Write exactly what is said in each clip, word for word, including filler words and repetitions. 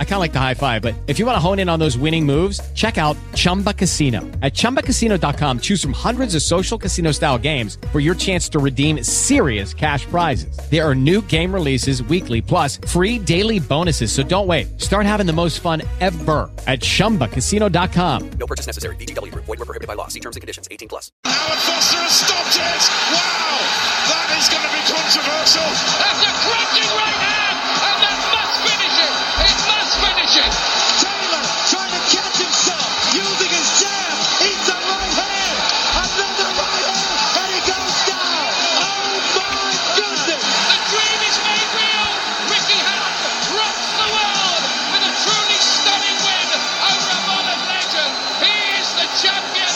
I kind of like the high five, but if you want to hone in on those winning moves, check out Chumba Casino. At chumba casino dot com, choose from hundreds of social casino style games for your chance to redeem serious cash prizes. There are new game releases weekly, plus free daily bonuses. So don't wait. Start having the most fun ever at chumba casino dot com. No purchase necessary. V G W. Void where prohibited by law. See terms and conditions. eighteen plus. Howard Foster has stopped it. Wow. That is going to be controversial. That's a cracking right now. Taylor trying to catch himself, using his jab, eats a right hand, another right hand, and he goes down. Oh my goodness! The dream is made real. Ricky Hatch rocks the world with a truly stunning win over a modern legend. He is the champion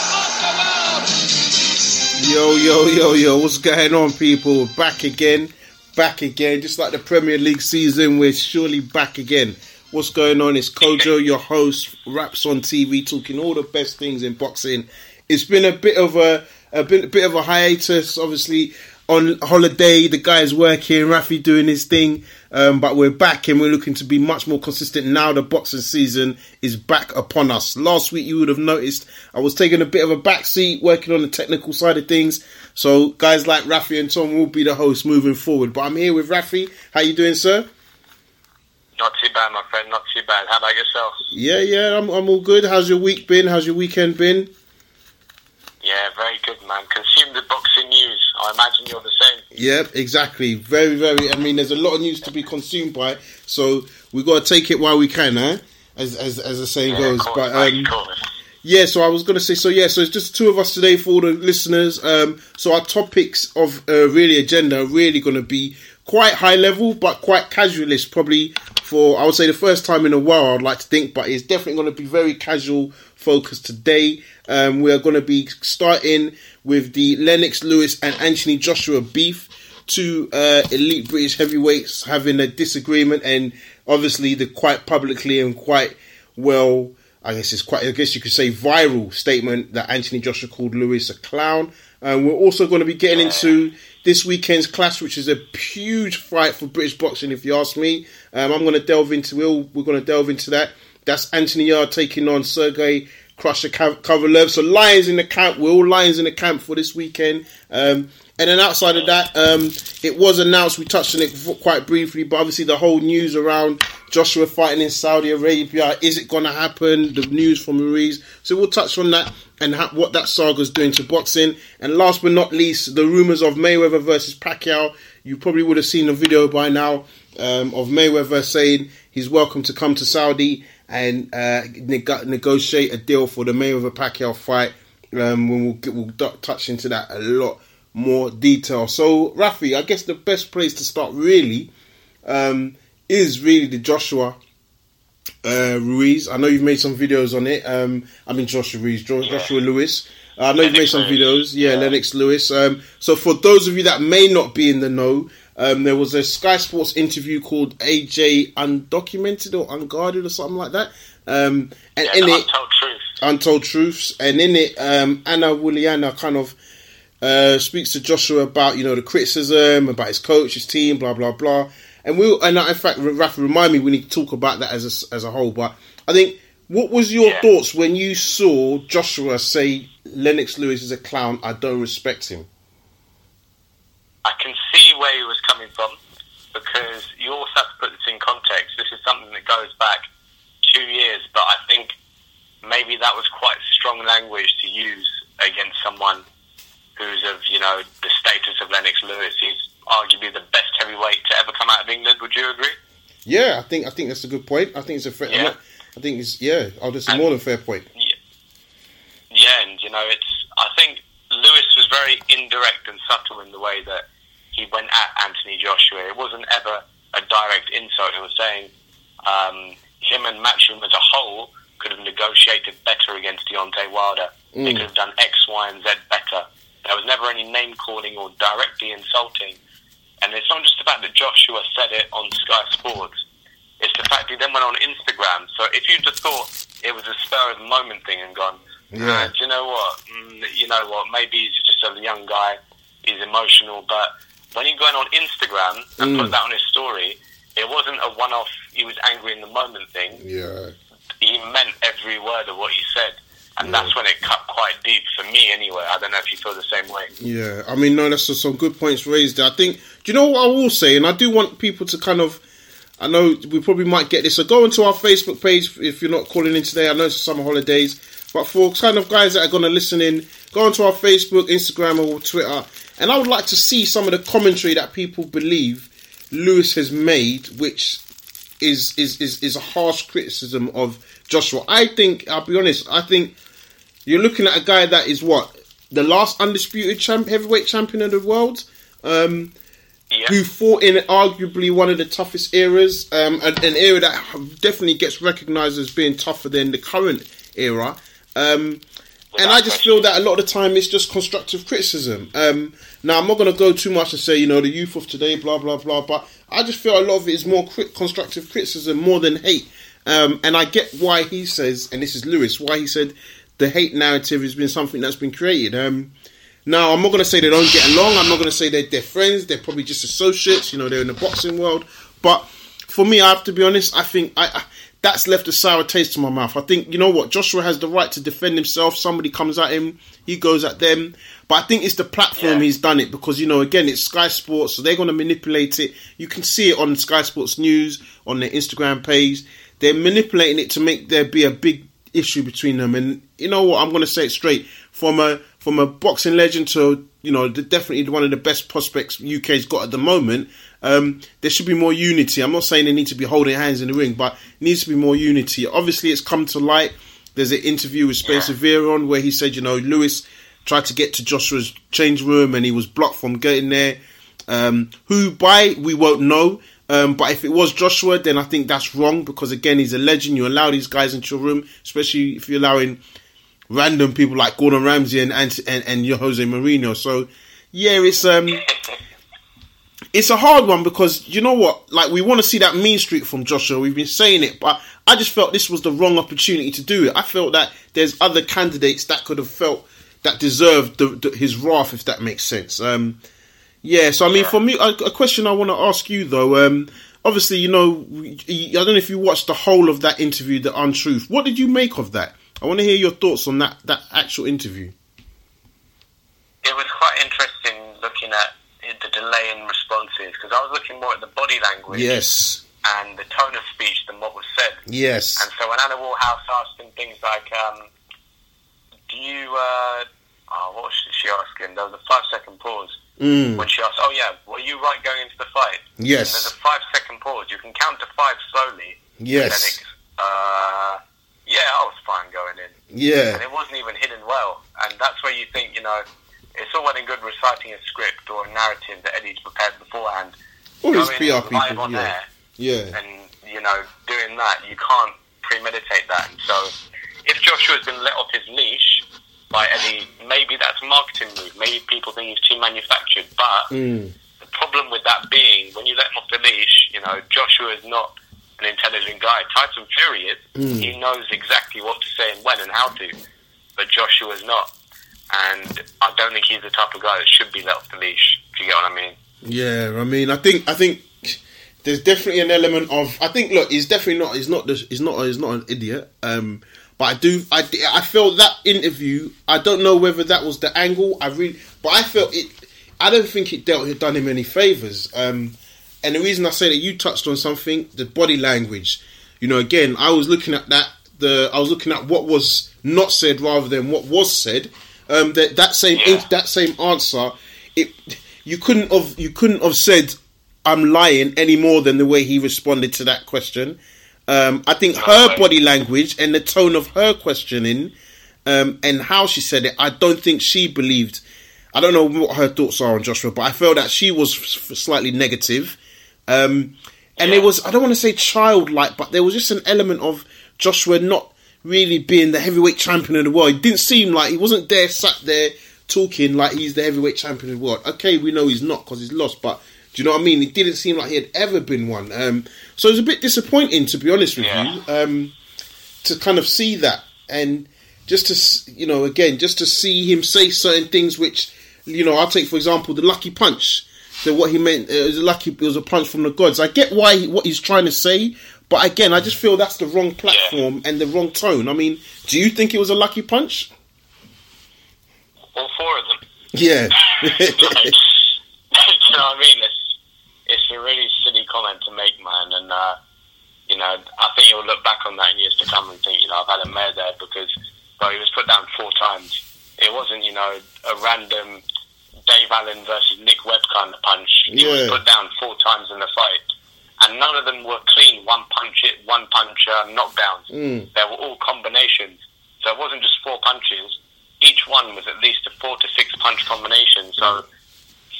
of the world. Yo, yo, yo, yo, what's going on, people? Back again, back again, just like the Premier League season, we're surely back again. What's going on? It's Kojo, your host, Wraps On T V, talking all the best things in boxing. It's been a bit of a, a bit, a bit of a hiatus, obviously, on holiday. The guy's working, Rafi doing his thing, um, but we're back and we're looking to be much more consistent now. The boxing season is back upon us. Last week, you would have noticed I was taking a bit of a backseat, working on the technical side of things. So guys like Rafi and Tom will be the hosts moving forward. But I'm here with Rafi. How you doing, sir? Not too bad, my friend. Not too bad. How about yourself? Yeah, yeah, I'm I'm all good. How's your week been? How's your weekend been? Yeah, very good, man. Consume the boxing news. I imagine you're the same. Yep, exactly. Very, very. I mean, there's a lot of news to be consumed by, so we got to take it while we can, eh? As as as the saying yeah, goes. Of course, but um, yeah, so I was gonna say, so yeah, so it's just two of us today for all the listeners. Um, so our topics of uh, really agenda are really gonna be quite high level, but quite casualist, probably. For, I would say, the first time in a while, I'd like to think, but it's definitely going to be very casual focused today. Um, we are going to be starting with the Lennox Lewis and Anthony Joshua beef, two uh, elite British heavyweights having a disagreement, and obviously the quite publicly and quite well, I guess it's quite, I guess you could say, viral statement that Anthony Joshua called Lewis a clown. Um, we're also going to be getting into this weekend's clash, which is a huge fight for British boxing, if you ask me. Um, I'm going to delve into we'll, we're going to delve into that. That's Anthony Yard taking on Sergey Kovalev. So lions in the camp. We're all lions in the camp for this weekend. Um, and then outside of that, um, it was announced. We touched on it quite briefly, but obviously the whole news around Joshua fighting in Saudi Arabia. Is it going to happen? The news from Maurice. So we'll touch on that and ha- what that saga's doing to boxing. And last but not least, the rumours of Mayweather versus Pacquiao. You probably would have seen a video by now um, of Mayweather saying he's welcome to come to Saudi and uh, neg- negotiate a deal for the Mayweather-Pacquiao fight. Um, when we'll, get, we'll d- touch into that a lot more detail. So, Rafi, I guess the best place to start really um, is really the Joshua Uh, Ruiz. I know you've made some videos on it. Um, I mean Joshua Ruiz, Joshua yeah. Lewis. Uh, I know Lennox you've made some Lewis. videos. Yeah, yeah, Lennox Lewis. Um, so for those of you that may not be in the know, um, there was a Sky Sports interview called A J Undocumented or Unguarded or something like that. Um, and yeah, in it, Untold Truths. Untold Truths. And in it, um, Anna Wuliana kind of uh, speaks to Joshua about, you know, the criticism, about his coach, his team, blah, blah, blah. And we'll, and in fact, Rafa, remind me, we need to talk about that as a, as a whole. But I think, what was your yeah. thoughts when you saw Joshua say Lennox Lewis is a clown? I don't respect him. I can see where he was coming from, because you also have to put this in context. This is something that goes back two years, but I think maybe that was quite strong language to use against someone who's of, you know, the status of Lennox Lewis. He's arguably the best heavyweight to ever come out of England. Would you agree? Yeah, I think I think that's a good point. I think it's a fair. Yeah. I think it's yeah. Oh, that's a more than fair point. Yeah, yeah, and you know, it's. I think Lewis was very indirect and subtle in the way that he went at Anthony Joshua. It wasn't ever a direct insult. It was saying um, him and Matchroom as a whole could have negotiated better against Deontay Wilder. Mm. They could have done X, Y, and Z better. There was never any name calling or directly insulting. And it's not just the fact that Joshua said it on Sky Sports. It's the fact he then went on Instagram. So if you'd just thought it was a spur of the moment thing and gone, Yeah. Uh, do you know what? Mm, you know what? Maybe he's just a young guy. He's emotional, but when he went on Instagram and mm. put that on his story, it wasn't a one-off. He was angry in the moment thing. Yeah. He meant every word of what he said. And yeah. that's when it cut quite deep for me anyway. I don't know if you feel the same way. Yeah, I mean, no, that's some good points raised there. I think, do you know what I will say? And I do want people to kind of, I know we probably might get this. So go onto our Facebook page if you're not calling in today. I know it's summer holidays. But for kind of guys that are going to listen in, go onto our Facebook, Instagram or Twitter. And I would like to see some of the commentary that people believe Lewis has made, which is is, is, is a harsh criticism of Joshua. I think, I'll be honest, I think you're looking at a guy that is what? The last undisputed champ, heavyweight champion of the world, um, yeah. who fought in arguably one of the toughest eras, um, an, an era that definitely gets recognised as being tougher than the current era. Um, and I just feel that a lot of the time it's just constructive criticism. Um, now, I'm not going to go too much and say, you know, the youth of today, blah, blah, blah, but I just feel a lot of it is more crit- constructive criticism more than hate. Um, and I get why he says, and this is Lewis, why he said the hate narrative has been something that's been created. Um, now, I'm not going to say they don't get along. I'm not going to say they're, they're friends. They're probably just associates. You know, they're in the boxing world. But for me, I have to be honest, I think I, I, that's left a sour taste in my mouth. I think, you know what, Joshua has the right to defend himself. Somebody comes at him, he goes at them. But I think it's the platform yeah. he's done it because, you know, again, it's Sky Sports, so they're going to manipulate it. You can see it on Sky Sports News, on their Instagram page. They're manipulating it to make there be a big issue between them. And you know what? I'm going to say it straight. From a from a boxing legend to, you know, the, definitely one of the best prospects U K's got at the moment, um, there should be more unity. I'm not saying they need to be holding hands in the ring, but it needs to be more unity. Obviously, it's come to light. There's an interview with Spencer Veron where he said, you know, Lewis tried to get to Joshua's change room and he was blocked from getting there. Um, who by, we won't know. Um, but if it was Joshua, then I think that's wrong because, again, he's a legend. You allow these guys into your room, especially if you're allowing random people like Gordon Ramsay and and, and, and Jose Mourinho. So, yeah, it's um, it's a hard one because, you know what, like we want to see that mean streak from Joshua. We've been saying it, but I just felt this was the wrong opportunity to do it. I felt that there's other candidates that could have felt that deserved the, the, his wrath, if that makes sense. Um Yeah, so I mean, for me, a question I want to ask you though. Um, obviously, you know, I don't know if you watched the whole of that interview, The Untruth. What did you make of that? I want to hear your thoughts on that, that actual interview. It was quite interesting looking at the delay in responses because I was looking more at the body language, yes, and the tone of speech than what was said, yes. And so when Anna Wuliana asked him things like, um, "Do you?" Uh, oh, what was she asking? There was a five-second pause. Mm. When she asked, oh yeah, were you right going into the fight? Yes. And there's a five second pause. You can count to five slowly. Yes. And then it's, uh, yeah, I was fine going in. Yeah. And it wasn't even hidden well. And that's where you think, you know, it's all well and good reciting a script or a narrative that Eddie's prepared beforehand. All his P R people, on yeah. Air, yeah. And, you know, doing that, you can't premeditate that. And so if Joshua's been let off his leash by Eddie, maybe that's a marketing move. Maybe people think he's too manufactured. But mm. the problem with that being, when you let him off the leash, you know, Joshua is not an intelligent guy. Tyson Fury is. Mm. He knows exactly what to say and when and how to. But Joshua is not. And I don't think he's the type of guy that should be let off the leash, if you get what I mean. Yeah, I mean, I think I think there's definitely an element of... I think, look, he's definitely not... He's not, he's not, he's not an idiot. Um... But I do, I, I felt that interview, I don't know whether that was the angle, I really, but I felt it, I don't think it dealt, it done him any favours. Um, and the reason I say that, you touched on something, the body language. You know, again, I was looking at that, the I was looking at what was not said rather than what was said. Um, that that same yeah. that same answer, it you couldn't have you couldn't have said I'm lying any more than the way he responded to that question. Um, I think her body language and the tone of her questioning um, and how she said it, I don't think she believed. I don't know what her thoughts are on Joshua, but I felt that she was f- slightly negative. Um, and yeah. There was, I don't want to say childlike, but there was just an element of Joshua not really being the heavyweight champion of the world. It didn't seem like he wasn't there, sat there talking like he's the heavyweight champion of the world. Okay, we know he's not because he's lost, but... Do you know what I mean? It didn't seem like he had ever been one. Um, so it was a bit disappointing, to be honest with yeah. you, um, to kind of see that. And just to, you know, again, just to see him say certain things which, you know, I'll take, for example, the lucky punch. That what he meant, it was, lucky, it was a punch from the gods. I get why he, what he's trying to say, but again, I just feel that's the wrong platform and the wrong tone. I mean, do you think it was a lucky punch? All four of them. Yeah. like, like, you know what I mean? It's, it's a really silly comment to make, man, and, uh, you know, I think you'll look back on that in years to come and think, you know, I've had a mare there because, well, he was put down four times. It wasn't, you know, a random Dave Allen versus Nick Webb kind of punch. He yeah. was put down four times in the fight, and none of them were clean one punch it one punch uh, knockdowns. Mm. They were all combinations, so it wasn't just four punches. Each one was at least a four to six punch combination, so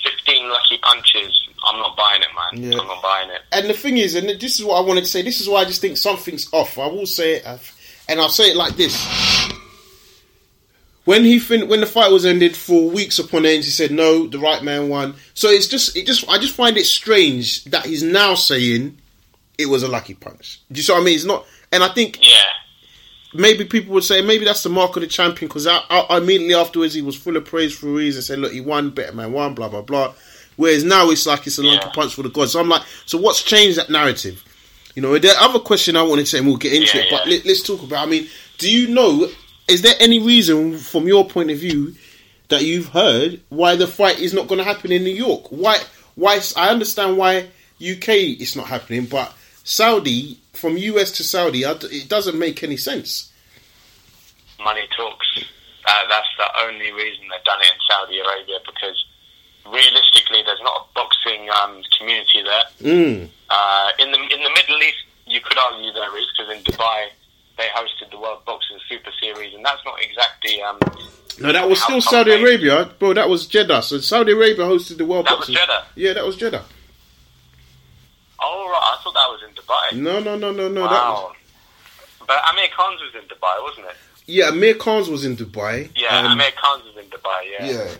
fifteen lucky punches. I'm not buying it, man. Yeah. I'm not buying it. And the thing is, and this is what I wanted to say, this is why I just think something's off. I will say it, and I'll say it like this. When he fin- when the fight was ended, for weeks upon end, he said, no, the right man won. So it's just, it just, I just find it strange that he's now saying it was a lucky punch. Do you see what I mean? It's not, and I think yeah. maybe people would say, maybe that's the mark of the champion, because I, I, immediately afterwards he was full of praise for Ruiz and said, look, he won, better man won, blah, blah, blah. Whereas now it's like it's a lucky yeah. punch for the gods. So I'm like, so what's changed that narrative? You know, the other question I wanted to say, and we'll get into yeah, it, yeah. but let, let's talk about, I mean, do you know, is there any reason, from your point of view, that you've heard why the fight is not going to happen in New York? Why? Why? I understand why U K it's not happening, but Saudi, from U S to Saudi, it doesn't make any sense. Money talks. Uh, that's the only reason they've done it in Saudi Arabia, because realistically, there's not a boxing um, community there. Mm. Uh, in the in the Middle East, you could argue there is, because in Dubai they hosted the World Boxing Super Series, and that's not exactly... Um, no, that was still Saudi Arabia, bro. That was Jeddah. So Saudi Arabia hosted the World Boxing... That was Jeddah? Yeah, that was Jeddah. Oh, right. I thought that was in Dubai. No, no, no, no, no. Wow. That was... But Amir Khan's was in Dubai, wasn't it? Yeah, Amir Khan's was in Dubai. Yeah, um, Amir Khan's was in Dubai, yeah. Yeah.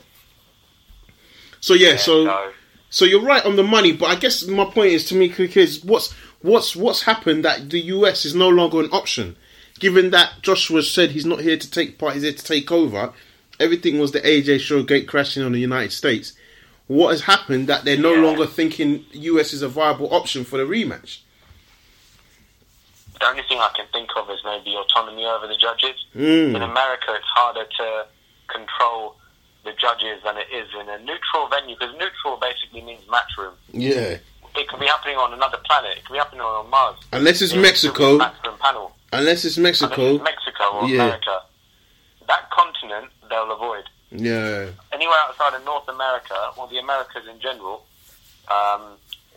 So, yeah, yeah so... No. So you're right on the money, but I guess my point is, to me, is what's, what's, what's happened that the U S is no longer an option? Given that Joshua said he's not here to take part, he's here to take over, everything was the A J show gate crashing on the United States. What has happened that they're no yeah. longer thinking U S is a viable option for the rematch? The only thing I can think of is maybe autonomy over the judges. Mm. In America, it's harder to control the judges than it is in a neutral venue, because neutral basically means Matchroom. Yeah. It could be happening on another planet. It could be happening on Mars. Unless it's, it's Mexico. Matchroom panel. Unless it's Mexico. Unless it's Mexico or yeah. America. That continent, they'll avoid. Yeah. Anywhere outside of North America, or the Americas in general, um,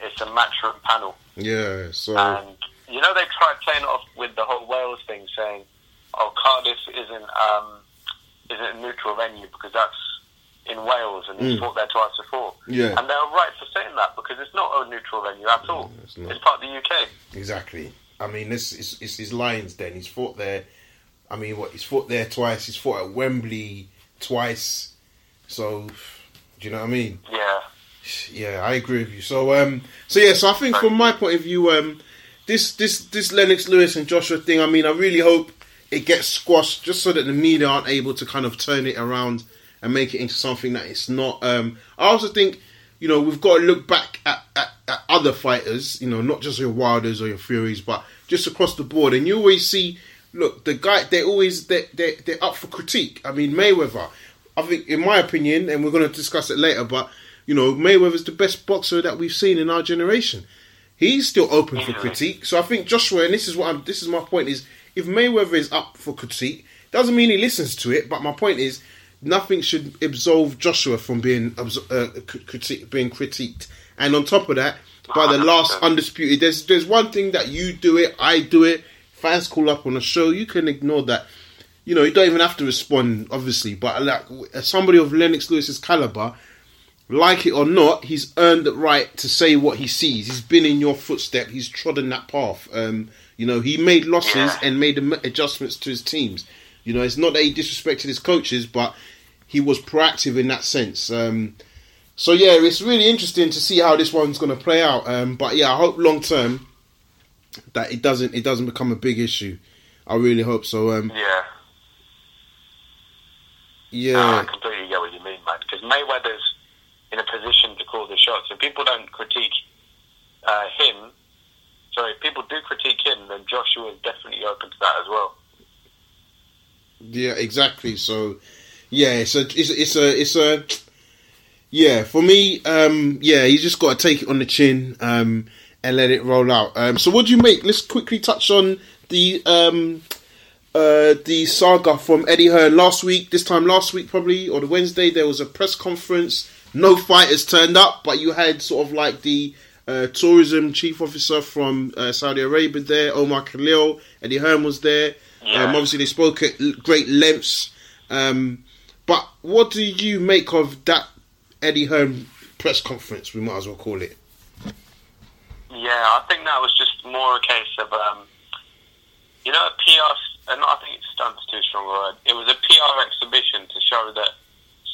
it's a matchroom panel. Yeah, so... And, you know, they tried playing it off with the whole Wales thing, saying, oh, Cardiff isn't, um, isn't a neutral venue because that's in Wales, and it's mm. fought there twice before. Yeah. And they were right for saying that, because it's not a neutral venue at all. No, it's, it's part of the U K. Exactly. I mean, this is it's his Lions. Then he's fought there. I mean, what he's fought there twice. He's fought at Wembley twice. So, do you know what I mean? Yeah. Yeah, I agree with you. So, um, so yeah. So I think from my point of view, um, this this this Lennox Lewis and Joshua thing. I mean, I really hope it gets squashed, just so that the media aren't able to kind of turn it around and make it into something that it's not. Um, I also think, you know, we've got to look back at, at, at other fighters, you know, not just your Wilders or your Furies, but just across the board. And you always see, look, the guy, they always, they're, they're, they're up for critique. I mean, Mayweather, I think, in my opinion, and we're going to discuss it later, but, you know, Mayweather's the best boxer that we've seen in our generation. He's still open for critique. So I think Joshua, and this is what I'm, this is my point, is if Mayweather is up for critique, doesn't mean he listens to it, but my point is, nothing should absolve Joshua from being uh, criti- being critiqued. And on top of that, by the last Undisputed, there's there's one thing that you do it, I do it, fans call up on a show, you can ignore that. You know, you don't even have to respond, obviously, but like somebody of Lennox Lewis's calibre, like it or not, he's earned the right to say what he sees. He's been in your footstep, he's trodden that path. Um, you know, he made losses and made adjustments to his teams. You know, it's not that he disrespected his coaches, but he was proactive in that sense. Um, so, yeah, it's really interesting to see how this one's going to play out. Um, but, yeah, I hope long-term that it doesn't it doesn't become a big issue. I really hope so. Um, yeah. Yeah. Uh, I completely get what you mean, man. Because Mayweather's in a position to call the shots. If people don't critique uh, him, sorry, if people do critique him, then Joshua is definitely open to that as well. Yeah, exactly. So, yeah, it's a, it's, it's a, it's a, yeah. For me, um, yeah, you just got to take it on the chin um, and let it roll out. Um, so, what do you make? Let's quickly touch on the um, uh, the saga from Eddie Hearn last week. This time last week, probably or the Wednesday, there was a press conference. No fighters turned up, but you had sort of like the uh, tourism chief officer from uh, Saudi Arabia there, Omar Khalil. Eddie Hearn was there. Yeah. Um, obviously, they spoke at great lengths. Um, but what do you make of that Eddie Hearn press conference, we might as well call it? Yeah, I think that was just more a case of, um, you know, a P R, and I think stunt's too strong a word. It was a P R exhibition to show that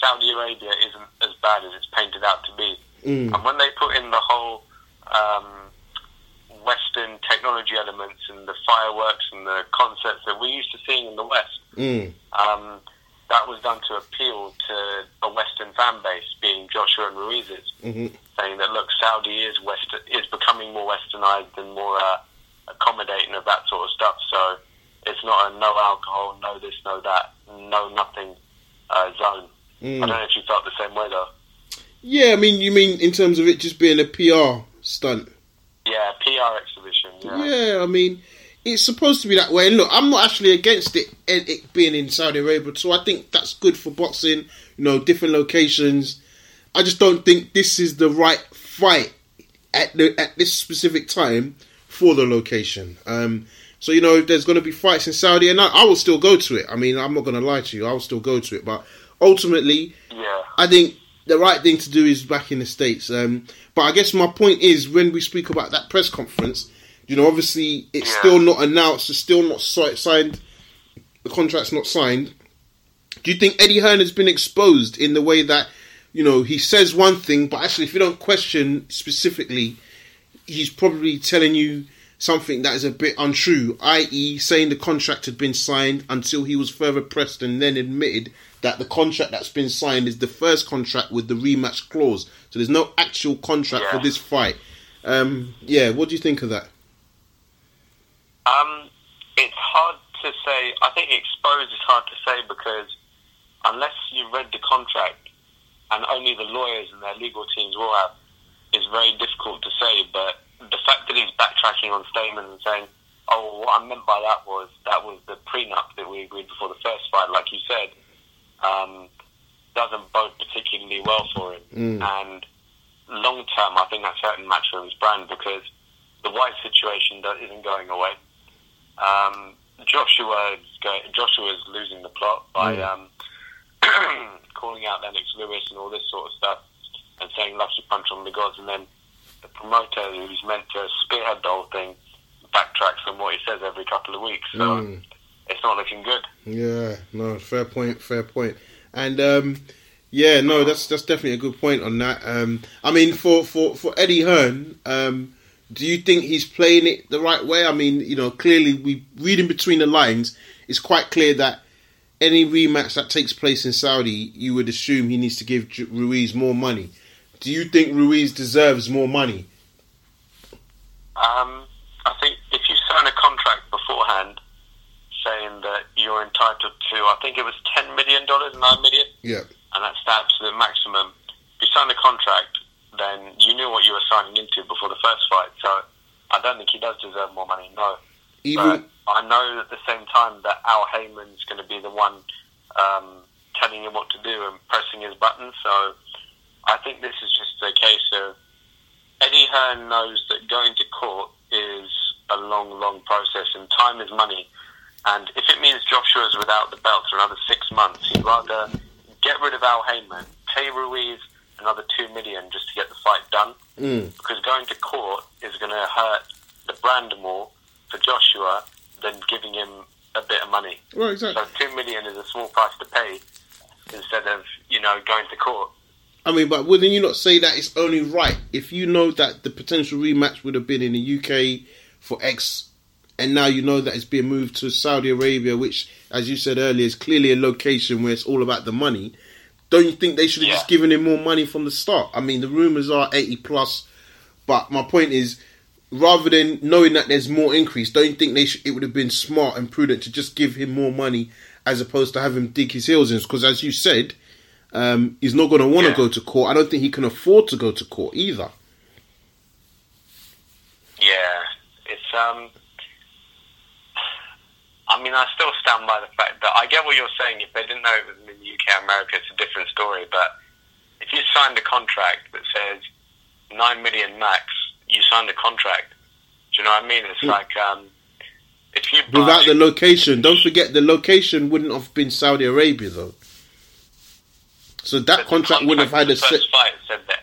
Saudi Arabia isn't as bad as it's painted out to be. Mm. And when they put in the whole um, Western technology elements and the fireworks and the concerts that we're used to seeing in the West, mm. um, that was done to appeal to a Western fan base, being Joshua and Ruiz's, mm-hmm. saying that, look, Saudi is Western, is becoming more Westernized and more uh, accommodating of that sort of stuff. So it's not a no alcohol, no this, no that, no nothing uh, zone. Mm. I don't know if you felt the same way, though. Yeah, I mean, you mean in terms of it just being a P R stunt? Yeah, P R exhibition, yeah. Yeah, I mean, it's supposed to be that way. And look, I'm not actually against it, it being in Saudi Arabia, so I think that's good for boxing, you know, different locations. I just don't think this is the right fight at the at this specific time for the location. Um, so, you know, if there's going to be fights in Saudi, and I, I will still go to it. I mean, I'm not going to lie to you, I will still go to it, but ultimately, yeah. I think the right thing to do is back in the States. Um, but I guess my point is, when we speak about that press conference, you know, obviously it's yeah. still not announced, it's still not signed, the contract's not signed. Do you think Eddie Hearn has been exposed in the way that, you know, he says one thing, but actually if you don't question specifically, he's probably telling you something that is a bit untrue, that is saying the contract had been signed until he was further pressed and then admitted that the contract that's been signed is the first contract with the rematch clause. So there's no actual contract yeah. for this fight. Um, yeah, what do you think of that? Um, it's hard to say. I think exposed is hard to say because unless you read the contract, and only the lawyers and their legal teams will have, it's very difficult to say, but the fact that he's backtracking on statements and saying, oh, what I meant by that was, that was the prenup that we agreed before the first fight, like you said, um, doesn't bode particularly well for him. Mm. And long term, I think that's hurting Matchroom's brand because the white situation isn't going away. Um, Joshua Joshua's losing the plot by mm. um, calling out Lennox Lewis and all this sort of stuff and saying lucky punch on the gods, and then the promoter who's meant to spearhead the whole thing backtracks on what he says every couple of weeks. So mm. it's not looking good. Yeah, no, fair point, fair point. And um, yeah, no, that's that's definitely a good point on that. Um, I mean, for, for, for Eddie Hearn, um, do you think he's playing it the right way? I mean, you know, clearly we reading between the lines, it's quite clear that any rematch that takes place in Saudi, you would assume he needs to give Ruiz more money. Do you think Ruiz deserves more money? Um, I think if you sign a contract beforehand saying that you're entitled to, I think it was ten million dollars, nine million dollars, yeah. and that's the absolute maximum. If you sign a contract, then you knew what you were signing into before the first fight. So I don't think he does deserve more money, no. Even... But I know at the same time that Al Heyman's going to be the one um, telling him what to do and pressing his button, so I think this is just a case of Eddie Hearn knows that going to court is a long, long process and time is money. And if it means Joshua's without the belt for another six months, he'd rather get rid of Al Heyman, pay Ruiz another two million just to get the fight done. Mm. Because going to court is going to hurt the brand more for Joshua than giving him a bit of money. Well, exactly. So two million is a small price to pay instead of, you know, going to court. I mean, but wouldn't you not say that it's only right if you know that the potential rematch would have been in the U K for X and now you know that it's being moved to Saudi Arabia, which, as you said earlier, is clearly a location where it's all about the money. Don't you think they should have yeah. just given him more money from the start? I mean, the rumours are eighty plus, but my point is, rather than knowing that there's more increase, don't you think they should, it would have been smart and prudent to just give him more money as opposed to have him dig his heels in? Because as you said, um, he's not going to want to yeah. go to court. I don't think he can afford to go to court either. Yeah, it's... um. I mean, I still stand by the fact that I get what you're saying. If they didn't know it was in the U K, America, it's a different story. But if you signed a contract that says nine million max, you signed a contract. Do you know what I mean? It's like um, if you buy, without the location. Don't forget, the location wouldn't have been Saudi Arabia though. So that contract, contract wouldn't have had a. First se- fight said that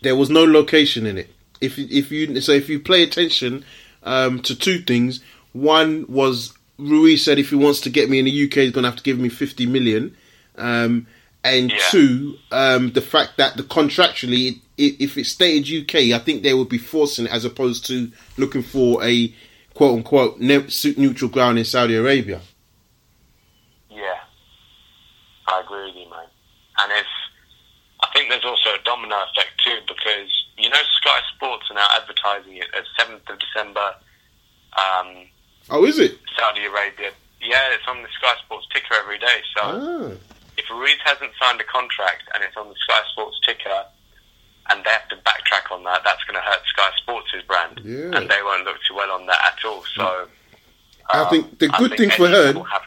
there was no location in it. If if you so if you pay attention um, to two things. One was, Ruiz said if he wants to get me in the U K, he's going to have to give me fifty million. Um, and yeah. two, um, the fact that the contractually, it, if it stated U K, I think they would be forcing it as opposed to looking for a quote unquote ne- neutral ground in Saudi Arabia. Yeah, I agree with you, mate. And it's, I think there's also a domino effect too, because you know Sky Sports are now advertising it as seventh of December. Um, Oh, is it? Saudi Arabia. Yeah, it's on the Sky Sports ticker every day. So ah. if Ruiz hasn't signed a contract and it's on the Sky Sports ticker and they have to backtrack on that, that's going to hurt Sky Sports' brand. Yeah. And they won't look too well on that at all. So I um, think the good think thing for her... Have...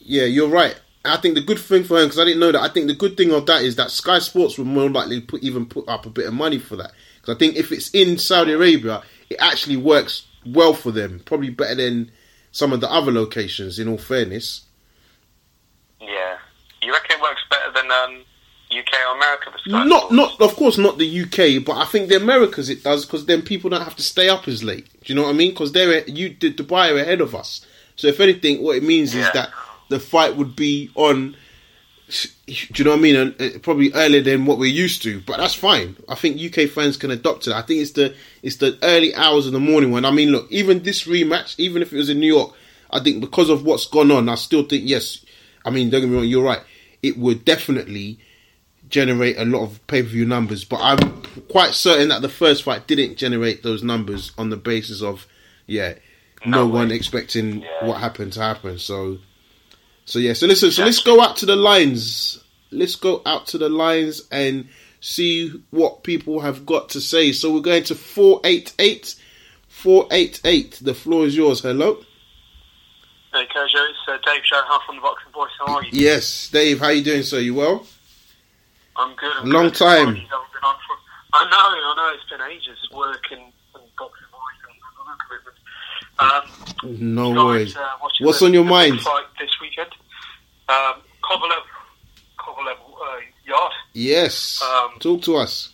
Yeah, you're right. I think the good thing for her, because I didn't know that, I think the good thing of that is that Sky Sports would more likely put, even put up a bit of money for that. Because I think if it's in Saudi Arabia, it actually works... well for them, probably better than some of the other locations, in all fairness. Yeah. You reckon it works better than um, U K or America? Not, not, of course not the U K, but I think the Americas it does, because then people don't have to stay up as late. Do you know what I mean? Because they're, you, Dubai are ahead of us. So if anything, what it means yeah. is that the fight would be on, do you know what I mean, and probably earlier than what we're used to, but that's fine. I think U K fans can adopt to that. I think it's the it's the early hours of the morning one. I mean, look, even this rematch, even if it was in New York, I think because of what's gone on, I still think, yes, I mean, don't get me wrong, you're right, it would definitely generate a lot of pay-per-view numbers, but I'm quite certain that the first fight didn't generate those numbers on the basis of, yeah, no, no one expecting yeah. what happened to happen, so... So yeah, so listen, so let's go out to the lines. Let's go out to the lines and see what people have got to say. So we're going to four eight eight. four eight eight, the floor is yours. Hello. Hey Kojo, it's uh, Dave Showhouse from The Boxing Boys. How are you? Yes, Dave, how are you doing, sir? You well? I'm good. I'm Long good. time. I know, I know, it's been ages working and Boxing Boys and other commitments. Um, no worries. Uh, What's the, on your mind? Fight this weekend. Um, Kovalev, Kovalev uh, Yard. Yes. Um, Talk to us.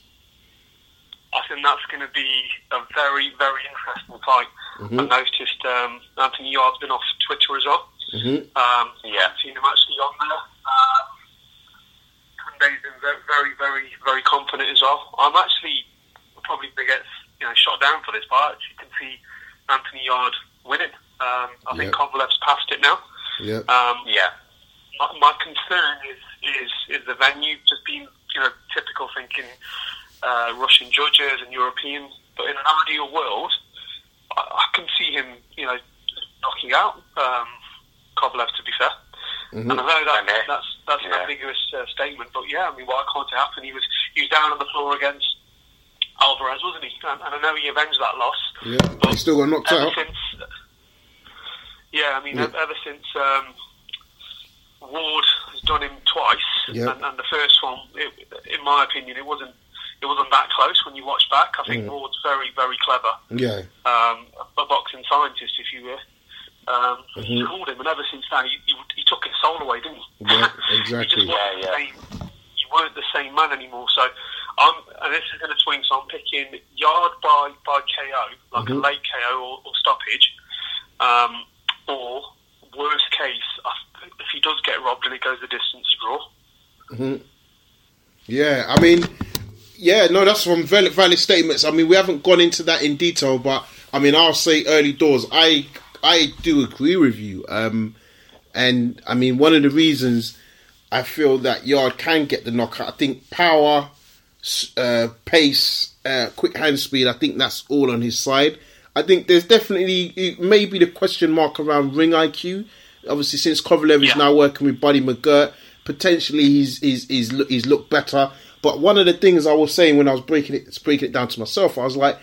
I think that's going to be a very, very interesting fight. Mm-hmm. I noticed um, Anthony Yard's been off Twitter as well. Mm-hmm. Um, yeah. I've seen him actually on there. Uh, Kunde's been very, very, very confident as well. I'm actually probably going to get you know, shot down for this, but I actually can see Anthony Yard winning. Um, I think yep. Kovalev's past it now. Yep. Um, yeah. My, my concern is, is is the venue just being, you know, typical thinking uh, Russian judges and Europeans. But in an ideal world, I, I can see him, you know, knocking out um, Kovalev, to be fair. Mm-hmm. And I know that, yeah. that's that's yeah. an ambiguous uh, statement, but yeah, I mean, why can't it happen? He was he was down on the floor against Alvarez, wasn't he? And, and I know he avenged that loss. Yeah. But he still got knocked out. Since, Yeah, I mean, yeah. ever since um, Ward has done him twice, yeah. and, and the first one, it, in my opinion, it wasn't it wasn't that close. When you watch back, I think yeah. Ward's very, very clever. Yeah, um, a, a boxing scientist, if you will. Um, mm-hmm. He called him, and ever since then, he, he, he took his soul away, didn't he? Yeah, exactly. you, just yeah, yeah. Same, you weren't the same man anymore. So, I'm, and this is going to swing. So I'm picking Yard by by K O, like mm-hmm. a late K O or, or stoppage. Um, Or, worst case, if he does get robbed and it goes the distance, draw. Mm-hmm. Yeah, I mean, yeah, no, that's from valid, valid statements. I mean, we haven't gone into that in detail, but I mean, I'll say early doors. I I do agree with you. Um, and, I mean, one of the reasons I feel that Yard can get the knockout, I think power, uh, pace, uh, quick hand speed, I think that's all on his side. I think there's definitely, maybe the question mark around ring I Q. Obviously, since Kovalev yeah. is now working with Buddy McGirt, potentially he's, he's, he's, he's looked better. But one of the things I was saying when I was breaking it breaking it down to myself, I was like,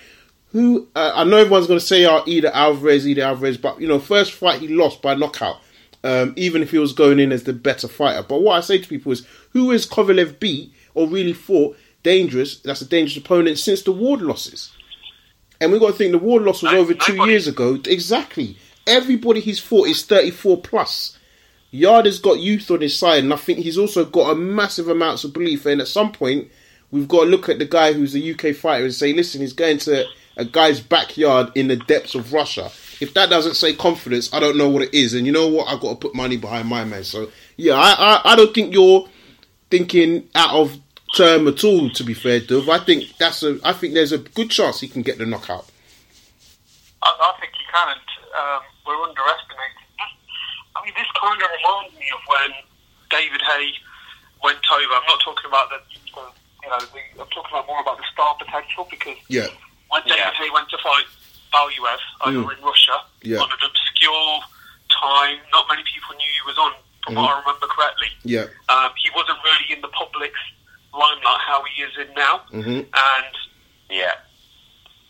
who? Uh, I know everyone's going to say oh, either Alvarez, either Alvarez, but, you know, first fight he lost by knockout, um, even if he was going in as the better fighter. But what I say to people is, who has Kovalev beat or really fought dangerous, that's a dangerous opponent, since the Ward losses? And we've got to think the Ward loss was over two years ago. Exactly. Everybody he's fought is thirty-four plus. Yard has got youth on his side, and I think he's also got a massive amount of belief. And at some point, we've got to look at the guy who's a U K fighter and say, listen, he's going to a guy's backyard in the depths of Russia. If that doesn't say confidence, I don't know what it is. And you know what? I've got to put money behind my man. So, yeah, I, I, I don't think you're thinking out of term at all, to be fair, Dove. I think, that's a, I think there's a good chance he can get the knockout. I, I think he can, and um, we're underestimating. I mean, this kind of reminds me of when David Hay went over. I'm not talking about the, you know, the, I'm talking about more about the star potential, because yeah. when David yeah. Hay went to fight Balyev over mm. in Russia yeah. on an obscure time, not many people knew he was on, from mm-hmm. what I remember correctly. Yeah, um, he wasn't really in the public's limelight how he is in now, mm-hmm. and yeah,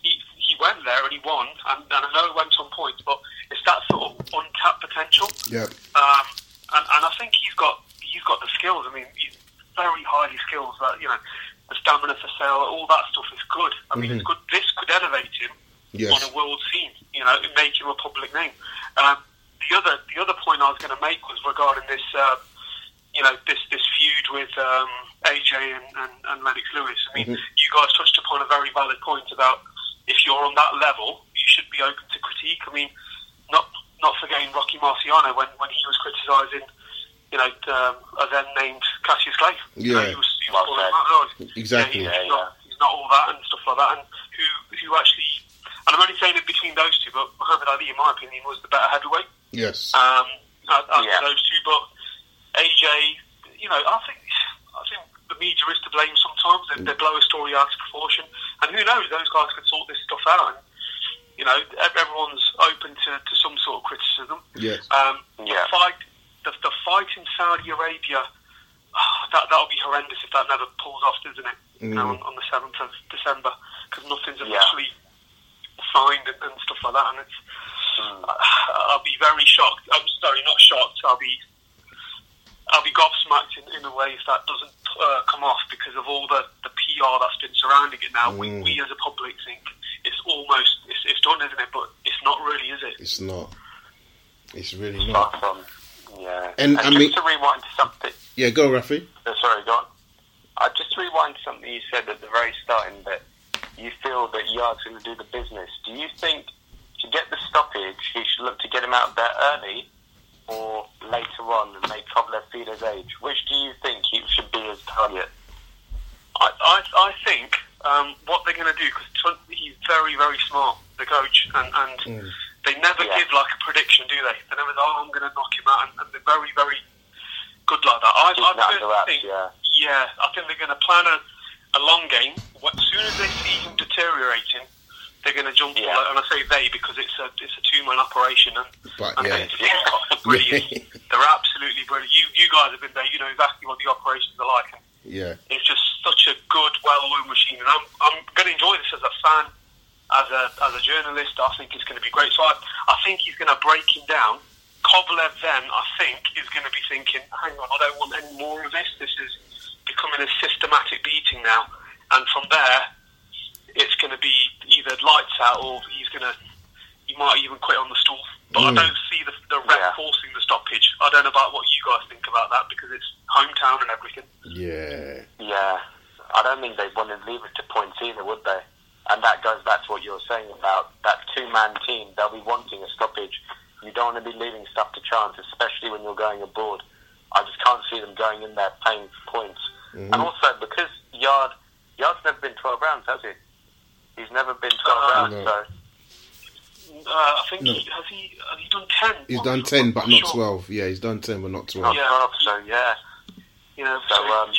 he he went there and he won, and, and I know he went on points, but. It's that sort of untapped potential. Yeah. Um, and, and I think he's got he's got the skills. I mean, he's very highly skilled. That, you know, the stamina for sale, all that stuff is good. I mean, mm-hmm. it's good. This could elevate him yes. on a world scene. You know, and make him a public name. Um, the other the other point I was going to make was regarding this. Um, you know, this this feud with um, A J and, and, and Lennox Lewis. I mean, mm-hmm. you guys touched upon a very valid point about if you're on that level, you should be open to critique. I mean. Not not forgetting Rocky Marciano when, when he was criticising, you know, um, a then named Cassius Clay. Yeah, you know, he was, he was well said. That, exactly. Yeah, he's, yeah, he's, yeah. Not, he's not all that and stuff like that. And who who actually? And I'm only saying it between those two, but Muhammad Ali, in my opinion, was the better heavyweight. Yes. Um, out, out yeah. of those two, but A J, you know, I think I think the media is to blame sometimes. They, mm. they blow a story out of proportion, and who knows? Those guys could sort this stuff out. And, you know, everyone's open to, to some sort of criticism. Yes. Um, yeah. The fight, the, the fight in Saudi Arabia, oh, that that'll be horrendous if that never pulls off, isn't it? Mm. You know, on, on the seventh of December, because nothing's officially yeah. signed and, and stuff like that. And it's, mm. I, I'll be very shocked. I'm sorry, not shocked. I'll be, I'll be gobsmacked in, in a way if that doesn't uh, come off, because of all the, the P R that's been surrounding it now. Mm. We we as a public think. It's almost, it's, it's done, isn't it? But it's not really, is it? It's not. It's really it's not. From, yeah. And, and I just mean, to rewind to something. Yeah, go, Rafi. Oh, sorry, go on. I just rewind to something you said at the very starting, that you feel that Yard's going to do the business. Do you think to get the stoppage, he should look to get him out there early or later on and make Kovalev feed his age? Which do you think he should be his target? I, I, I think... Um, what they're going to do, because he's very, very smart, the coach, and, and mm. they never yeah. give like a prediction, do they? They never say, oh, I'm going to knock him out, and, and they're very, very good like that. I, I that think, yeah. yeah, I think they're going to plan a, a long game. As soon as they see him deteriorating, they're going to jump yeah. all, and I say they because it's a it's a two-man operation, and, but, and yeah. they, they're brilliant. They're absolutely brilliant. You you guys have been there, you know exactly what the operations are like. Yeah, it's just such a good, well-oiled machine, and I'm I'm going to enjoy this as a fan, as a as a journalist. I think it's going to be great. So I I think he's going to break him down. Kovalev then I think is going to be thinking, hang on, I don't want any more of this. This is becoming a systematic beating now, and from there it's going to be either lights out or he's going to he might even quit on the stool. But mm. I don't see the, the ref yeah. forcing the stoppage. I don't know about what you guys think about that, because it's hometown and everything. Yeah. Yeah. I don't think they want to leave it to points either, would they? And that goes back to what you were saying about that two-man team. They'll be wanting a stoppage. You don't want to be leaving stuff to chance, especially when you're going abroad. I just can't see them going in there paying points. Mm-hmm. And also, because Yard... Yard's never been twelve rounds, has he? He's never been twelve uh, rounds, no. so... Uh, I think no. he, has he has he done ten? He's I'm done sure, ten, but I'm not sure. twelve. Yeah, he's done ten, but not twelve. Yeah, so yeah, you know. So um,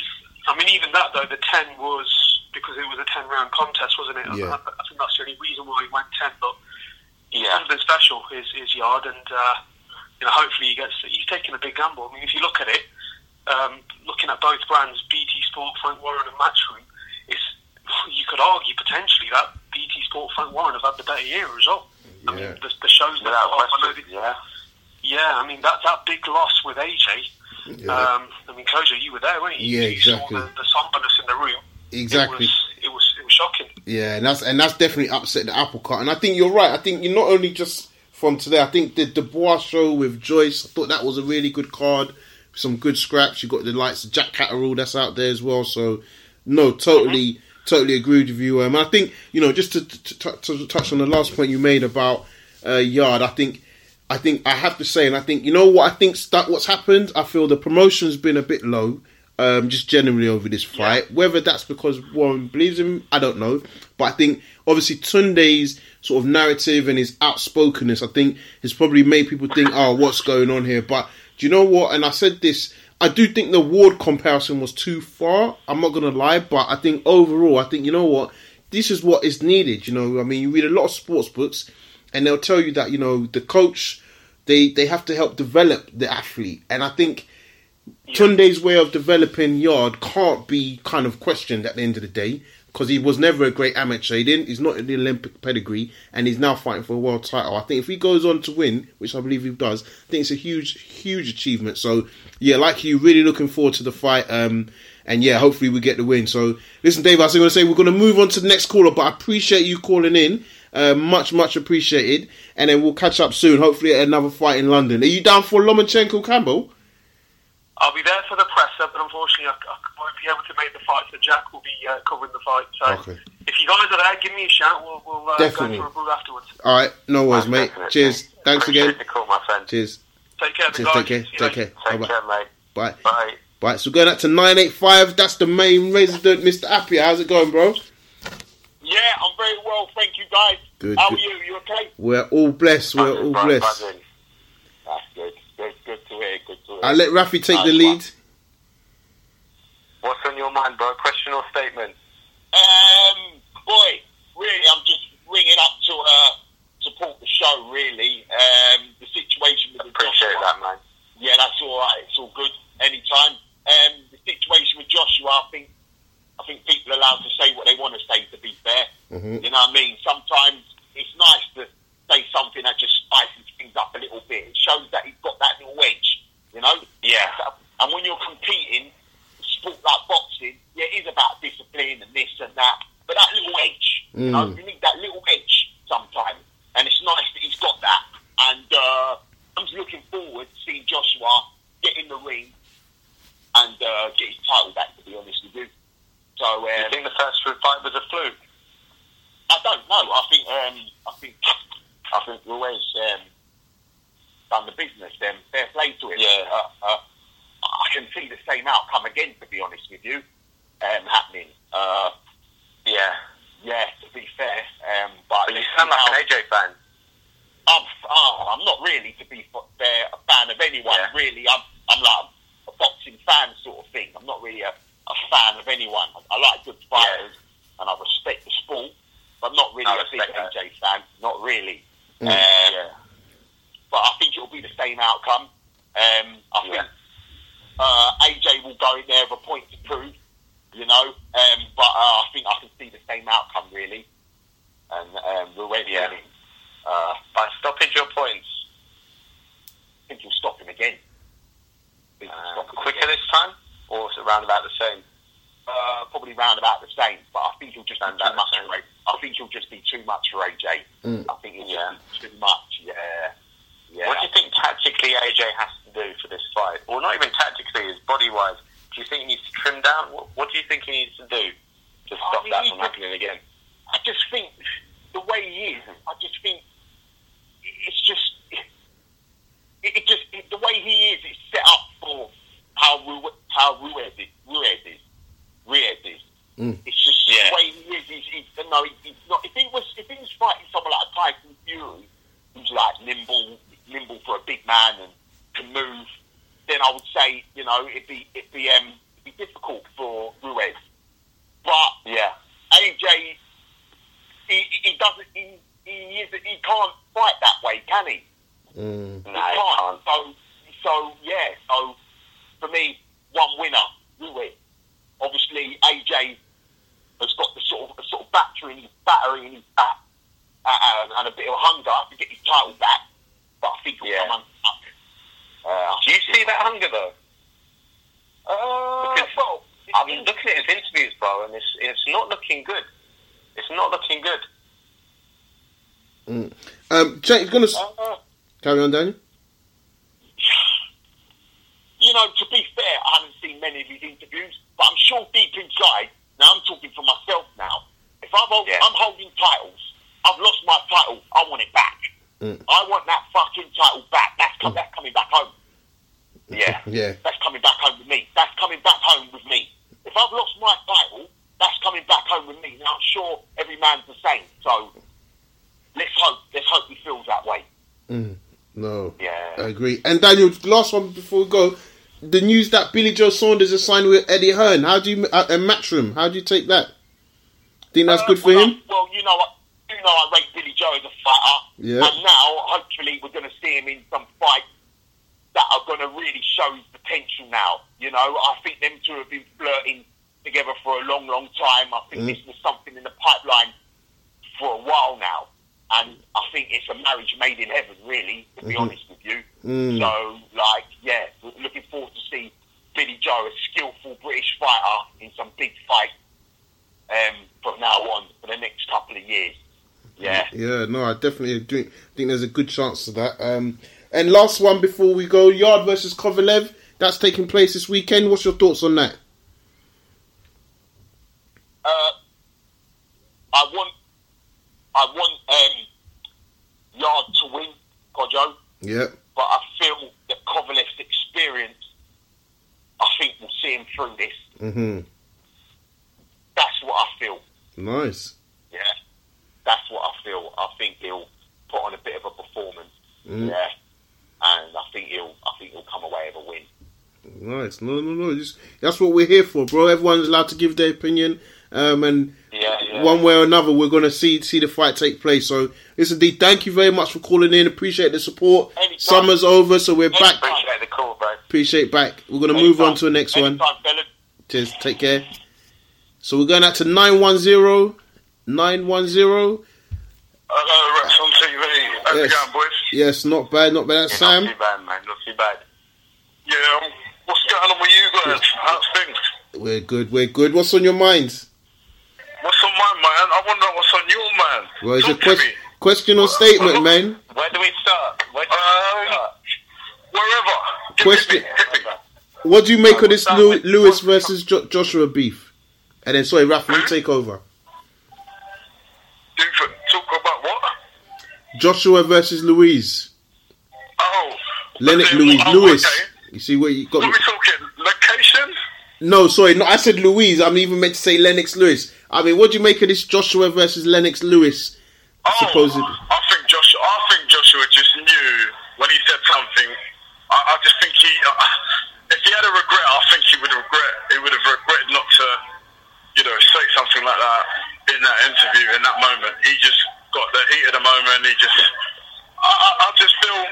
I mean, even that though, the ten was because it was a ten-round contest, wasn't it? Yeah. I, I think that's the only reason why he went ten. But yeah, something special is his Yard, and uh, you know, hopefully he gets. He's taking a big gamble. I mean, if you look at it, um, looking at both brands, B T Sport, Frank Warren, and Matchroom, it's you could argue potentially that B T Sport, Frank Warren have had the better year as well. I yeah. mean, the, the shows that are yeah. yeah, I mean, that, that big loss with A J, yeah. um, I mean, Kojo, you were there, weren't you? Yeah, exactly. You saw the, the somberness in the room. Exactly. It was, it was, it was shocking. Yeah, and that's and that's definitely upset the apple cart. And I think you're right. I think you're not only just from today, I think the Dubois show with Joyce, I thought that was a really good card. Some good scraps. You got the likes of Jack Catterall that's out there as well. So, no, totally... Mm-hmm. Totally agreed with you. Um, I think, you know, just to, to, to, to touch on the last point you made about uh, Yard, I think, I think I have to say, and I think, you know what, I think that what's happened, I feel the promotion's been a bit low, um, just generally over this fight. Yeah. Whether that's because Warren believes him, I don't know. But I think, obviously, Tunde's sort of narrative and his outspokenness, I think, has probably made people think, oh, what's going on here? But do you know what, and I said this, I do think the Ward comparison was too far. I'm not going to lie, but I think overall, I think, you know what, this is what is needed. You know, I mean, you read a lot of sports books and they'll tell you that, you know, the coach, they, they have to help develop the athlete. And I think yeah. Tunde's way of developing Yard can't be kind of questioned at the end of the day because he was never a great amateur. He didn't, he's not in the Olympic pedigree and he's now fighting for a world title. I think if he goes on to win, which I believe he does, I think it's a huge, huge achievement. So, yeah, like you, really looking forward to the fight. Um, and, yeah, hopefully we get the win. So, listen, Dave, I was going to say we're going to move on to the next caller, but I appreciate you calling in. Uh, much, much appreciated. And then we'll catch up soon, hopefully at another fight in London. Are you down for Lomachenko Campbell? I'll be there for the presser, but unfortunately I, I won't be able to make the fight, so Jack will be uh, covering the fight. So okay. If you guys are there, give me a shout. We'll, we'll uh, definitely. Go for a brew afterwards. All right, no worries, That's mate. Definitely. Cheers. Thanks Appreciate again. The call, my friend. Cheers. Take care, Cheers, guys. Take care. See take care. Take Bye. care, mate. Bye. Bye. Bye. Bye. So going out to nine eight five, that's the main resident, Mister Appia. How's it going, bro? Yeah, I'm very well, thank you, guys. Good. How good. are you? You okay? We're all blessed. We're all Bye. blessed. Bye. That's good. Good, good to hear, good to hear. I'll let Rafi take nice the lead. One. What's on your mind, bro? Question or statement? Um, boy, really, I'm just ringing up to uh, support the show, really. Um, the situation with Appreciate Joshua. Appreciate that, man. Yeah, that's all right. It's all good. Anytime. Um, the situation with Joshua, I think, I think people are allowed to say what they want to say, to be fair. Mm-hmm. You know what I mean? Sometimes it's nice to say something that just spices things up a little bit. It shows that he's got that little edge, you know? Yeah. And when you're competing, sport like boxing, yeah, it is about discipline and this and that, but that little edge, mm. you know? You need that little edge sometimes, and it's nice that he's got that. And uh, I'm just looking forward to seeing Joshua get in the ring and uh, get his title back, to be honest with you. So, um, you think the first fight was a fluke? I don't know. I think... Um, I think... I think Ruiz um, done the business, then um, fair play to him. Yeah. Uh, uh, I can see the same outcome again, to be honest with you, um, happening. Uh, yeah. Yeah, to be fair. Um, but but you sound like an A J fan. I'm, oh, I'm not really, to be fair, a fan of anyone, yeah. really. I'm, I'm like a boxing fan sort of thing. I'm not really a, a fan of anyone. I, I like good fighters, yeah. and I respect the sport, but not really I a big that. A J fan. Not really. Mm. Um, yeah. But I think it'll be the same outcome. Um, I think yeah. uh, A J will go in there with a point to prove, you know. Um, but uh, I think I can see the same outcome really, and um, we'll wait yeah. for him. Uh, by stoppage or points, I think you'll stop him again. Um, stop him quicker again. This time, or is it round about the same? Uh, probably round about the same, but I think he'll just be too much for A J. I think he'll just be too much for A J. Mm. I think he'll yeah. just be too much. Yeah. yeah. What do you think tactically A J has to do for this fight, or not even tactically, is body-wise? Do you think he needs to trim down? What, what do you think he needs to do to stop I mean, that from happening again? I just think the way he is. I just think it's just it, it just it, the way he is. It's set up for how Ru- how Ruiz is. Ruiz is. Ruiz is. Mm. It's just yeah. the way he is. He's, he's, no, he's not. If he was, if he was fighting someone like Tyson Fury, like nimble, nimble for a big man and can move, then I would say, you know, it'd be it'd be um it'd be difficult for Ruiz. But yeah, A J, he he doesn't he he, is, he can't fight that way, can he? Mm. He no, can't. He can't. So so yeah. So for me, one winner, Ruiz. Obviously, A J has got the sort of the sort of battery in his battery in his back uh, and a bit of hunger to get his title back. But I think he'll yeah. come unstuck. Uh, Do you see that hunger though? Uh, because well, I've been looking at his interviews, bro, and it's it's not looking good. It's not looking good. Mm. Um, Jake's gonna uh, carry on, Daniel. You know, to be fair, I haven't seen many of his interviews, but I'm sure deep inside. Now I'm talking for myself. Now, if I'm holding, yeah. I'm holding titles, I've lost my title. I want it back. Mm. I want that fucking title back. That's com- mm. that's coming back home. Yeah, yeah. That's coming back home with me. That's coming back home with me. If I've lost my title, that's coming back home with me. Now I'm sure every man's the same. So let's hope. Let's hope he feels that way. Mm. No, yeah, I agree. And Daniel, last one before we go. The news that Billy Joe Saunders has signed with Eddie Hearn. How do you uh, and Matchroom? How do you take that? Think that's uh, good for well, him? I, well, you know, you know, I rate Billy Joe as a fighter, yeah. and now hopefully we're going to see him in some fights that are going to really show his potential. Now, you know, I think them two have been flirting together for a long, long time. I think mm. this was something in the pipeline for a while now, and I think it's a marriage made in heaven, really. To be mm-hmm. honest with you. Mm. So, like, yeah, looking forward to see Billy Joe, a skillful British fighter, in some big fight um, from now on for the next couple of years. Yeah. Yeah, no, I definitely do think there's a good chance of that. Um, and last one before we go, Yard versus Kovalev. That's taking place this weekend. What's your thoughts on that? Uh, I want, I want um, Yard to win, Kojo. Yeah. But I feel that Kovalev's experience, I think, will see him through this. Mm-hmm. That's what I feel. Nice. Yeah. That's what I feel. I think he'll put on a bit of a performance. Mm. Yeah. And I think he'll I think he'll come away with a win. Nice. No, no, no. Just, that's what we're here for, bro. Everyone's allowed to give their opinion. Um, and yeah, yeah. one way or another, we're going to see see the fight take place. So, listen, D, thank you very much for calling in. Appreciate the support. Anytime. Summer's over, so we're Anytime. back. Appreciate the call, bro. Appreciate back. We're going to Anytime. move on to the next Anytime, one. Fellas. Cheers. Take care. So, we're going out to nine one zero. nine one zero. Hello, Wraps On T V. How's yes. it going, boys? Yes, not bad, not bad. That's yeah, Sam. Not too bad, man. Not too bad. Yeah, what's going on with you guys? How's things? We're good, we're good. What's on your mind? What's on my mind? I wonder what's on your mind. Well, it's Talk a quest- question or statement, uh, man. Where do we start? Where do um, we start? Wherever. Question. What do you make of this Lew- Lewis versus jo- Joshua beef? And then, sorry, Rafi, you take over. Talk about what? Joshua versus Louise. Oh. Lennox Lewis. Oh, Lewis. Okay. You see what you got? What are we talking? Location? No, sorry, no, I said Louise. I'm even meant to say Lennox Lewis. I mean, what do you make of this Joshua versus Lennox Lewis? Oh, supposedly? I think Joshua. I think Joshua just knew when he said something. I, I just think he, uh, if he had a regret, I think he would regret. He would have regretted not to, you know, say something like that in that interview in that moment. He just got the heat of the moment. He just, I, I, I just feel.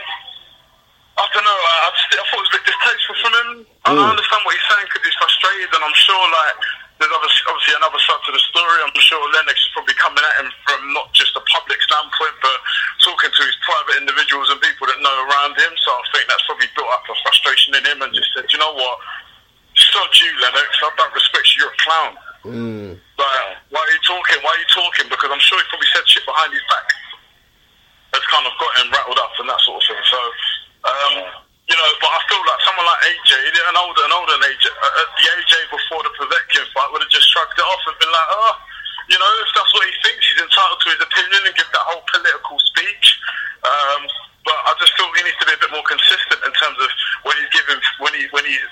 I don't know, I, just, I thought it was a bit distasteful from him. Mm. I understand what he's saying because he's frustrated, and I'm sure, like, there's other, obviously another side to the story. I'm sure Lennox is probably coming at him from not just a public standpoint, but talking to his private individuals and people that know around him, so I think that's probably built up a frustration in him and just said, you know what, sod you, Lennox, I don't respect you, you're a clown. Mm. Like, why are you talking, why are you talking? Because I'm sure he probably said shit behind his back that's kind of got him rattled up and that sort of thing, so... Um, you know, but I feel like someone like A J, an older, an older A J, uh, the A J before the Povetkin fight would have just shrugged it off and been like, oh, you know, if that's what he thinks, he's entitled to his opinion and give that whole political speech. Um, but I just feel he needs to be a bit more consistent in terms of when he's giving, when he, when he's,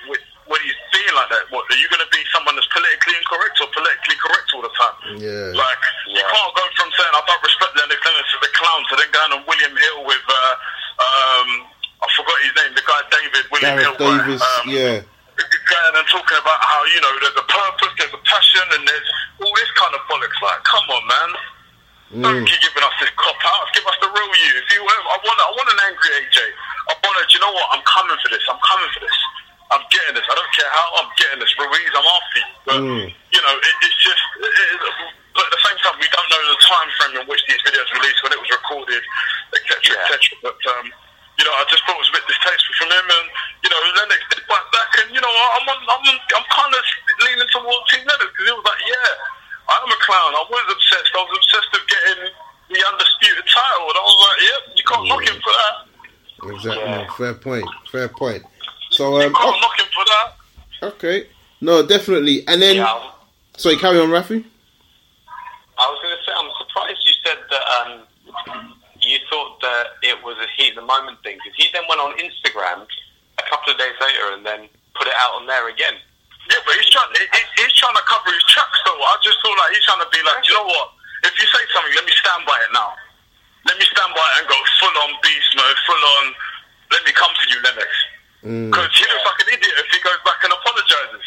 when he's being like that. What, are you going to be someone that's politically incorrect or politically correct all the time? Yeah. Like, yeah. You can't go from saying I don't respect Lennox Lewis as a clown to then down on William Hill with uh, um, I forgot his name, the guy David William Gareth Hill. Davis, um, yeah. Going and talking about how, you know, there's a purpose, there's a passion, and there's all this kind of bollocks. Like, come on, man. Mm. Don't keep giving us this cop out. Give us the real you. If you have, I want, I want an angry A J. I want to, do you know what? I'm coming for this. I'm coming for this. I'm getting this. I don't care how I'm getting this. Ruiz, I'm after you. But, mm. you know, it, it's just... It, it, but at the same time, we don't know the time frame in which these videos released, when it was recorded, et cetera, yeah. et cetera. But, um, you know, I just thought it was a bit distasteful from him. And, you know, Lennox did bite back. And, you know, I'm on, I'm on, I'm kind of leaning towards Team Lennox, because he was like, yeah, I am a clown. I was obsessed. I was obsessed with getting the undisputed title. And I was like, yep, you can't yeah. knock him for that. Exactly. Yeah. Fair point. Fair point. So, um, you can't oh, knock him for that. Okay. No, definitely. And then... Yeah. Sorry, carry on, Rafi. I was going to say, I'm surprised you said that um, you thought that it was a heat of the moment thing, because he then went on Instagram a couple of days later and then put it out on there again. Yeah, but he's trying, he's, he's trying to cover his tracks, though. I just thought like he's trying to be like, do you know what? If you say something, let me stand by it now. Let me stand by it and go full-on beast mode, full-on, let me come for you, Lennox. Because mm. he looks like an idiot if he goes back and apologises.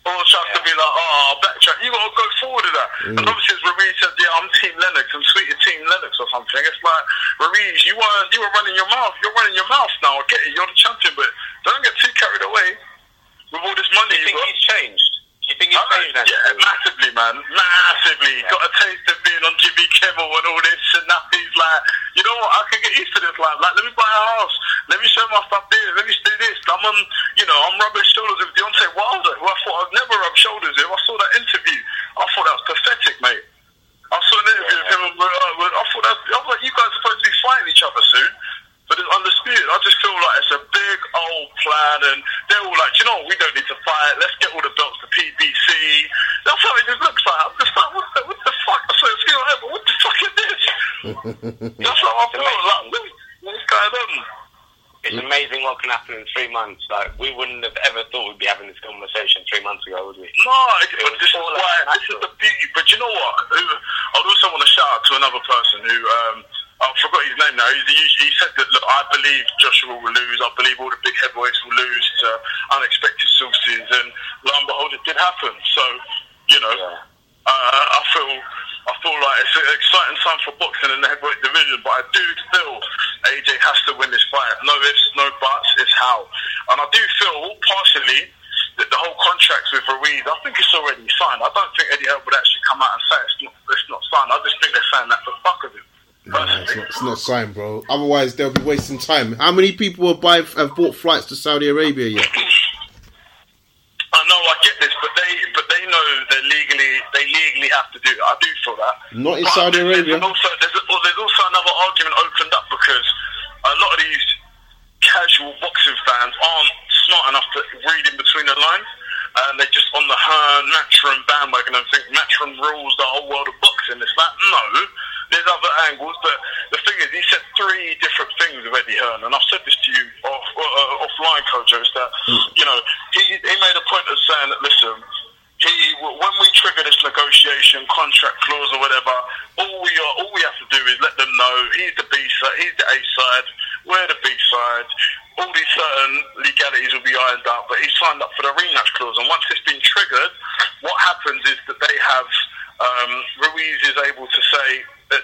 Or tries yeah. to be like, oh, backtrack. You got to go forward with that. Mm. And obviously, as Ruiz said, yeah, I'm Team Lennox. I'm sweetie Team Lennox or something. It's like, Ruiz, you were, you were running your mouth. You're running your mouth now. I get it. You're the champion. But don't get too carried away with all this money. Do you think bro. he's changed? Do you think he's I, changed? Yeah, massively, man. Massively. Yeah. Got a taste of being on Jimmy Kimmel and all this. And now he's like, you know what? I can get used to this life. Like, let me buy a house. Let me show my stuff this. Let me do this. I'm on, you know, I'm rubbing shoulders with Deontay Wilder, who I thought I'd never rub shoulders with. I saw that interview. I thought that was pathetic, mate. I saw an interview yeah. with him. And, uh, I thought that, I was like, you guys are supposed to be fighting each other soon, but it's undisputed. I just feel like it's a big old plan, and they're all like, you know, we don't need to fight. Let's get all the belts to P B C. That's how it just looks like. I'm just like, what the, what the fuck? I said, you know, what the fuck is this? That's how I feel. Like, what's going on? It's amazing what can happen in three months. Like, we wouldn't have ever thought we'd be having this conversation three months ago, would we? No, it, it but this is why, this is the beauty. But you know what? I also want to shout out to another person who, um, I forgot his name now. He, he said that, look, I believe Joshua will lose. I believe all the big heavyweights will lose to unexpected sources. And lo and behold, it did happen. So, you know, yeah. uh, I feel... I feel like it's an exciting time for boxing in the heavyweight division, but I do feel A J has to win this fight. No ifs, no buts, it's how. And I do feel, partially, that the whole contract with Ruiz, I think it's already signed. I don't think Eddie Hearn would actually come out and say it's not, it's not signed. I just think they're saying that for the fuck of it. No, it's, not, it's not signed, bro. Otherwise, they'll be wasting time. How many people have, buy, have bought flights to Saudi Arabia yet? I know, I get this, but they but they know they legally they legally have to do it. I do feel that. Not in but Saudi Arabia. There's also, there's, a, there's also another argument opened up, because a lot of these casual boxing fans aren't smart enough to read in between the lines, and they're just on the Hearn, Matchroom bandwagon and think Matchroom rules the whole world of boxing. It's like, no, there's other angles. But the thing is, he said three different things with Eddie Hearn, and I've said this to you off, uh, offline, Kojo, is that, mm. you know, he, he made a point of saying that, listen, he, when we trigger this negotiation, contract clause or whatever, all we are, all we have to do is let them know he's the B-side, he's the A-side, we're the B-side, all these certain legalities will be ironed out, but he signed up for the rematch clause, and once it's been triggered, what happens is that they have, um, Ruiz is able to say,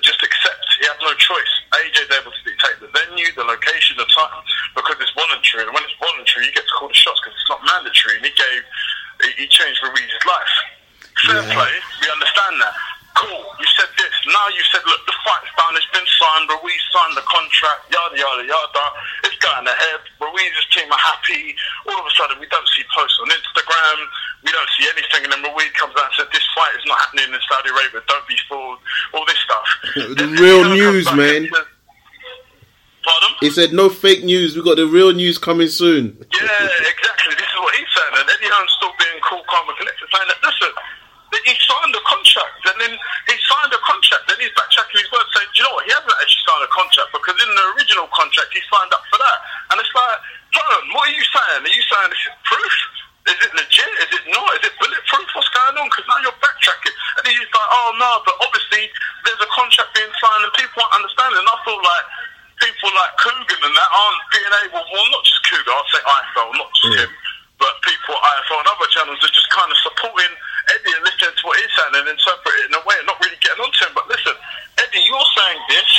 just accept. He has no choice. A J's able to dictate the venue, the location, the time, because it's voluntary. And when it's voluntary, you get to call the shots because it's not mandatory. And he gave, he changed Ruiz's life. Fair yeah. play. We understand that. Cool. You said this. Now you said, look, the fight's done. It's been signed. Ruiz signed the contract. Yada yada yada. It's going ahead. Ruiz's team are happy. All of a sudden, we don't see posts on Instagram. We don't see anything, and then Ruiz comes out and says, this fight is not happening in Saudi Arabia, don't be fooled, all this stuff. The real news, man. Says, pardon? He said, no fake news, we've got the real news coming soon. Yeah, exactly, this is what he's saying, and Eddie Hearn's still being cool, calm and collected, saying that, listen, he signed a contract, and then he signed a contract, then he's backtracking his words, saying, do you know what, he hasn't actually signed a contract, because in the original contract, he signed up for that, and it's like, Hearn, what are you saying? Are you saying this is proof? Is it legit? Is it not? Is it bulletproof? What's going on? Because now you're backtracking. And he's like, oh, no, but obviously there's a contract being signed and people aren't understanding. And I to what he's saying and interpret it in a way and not really getting onto him. But listen, Eddie, you're saying this,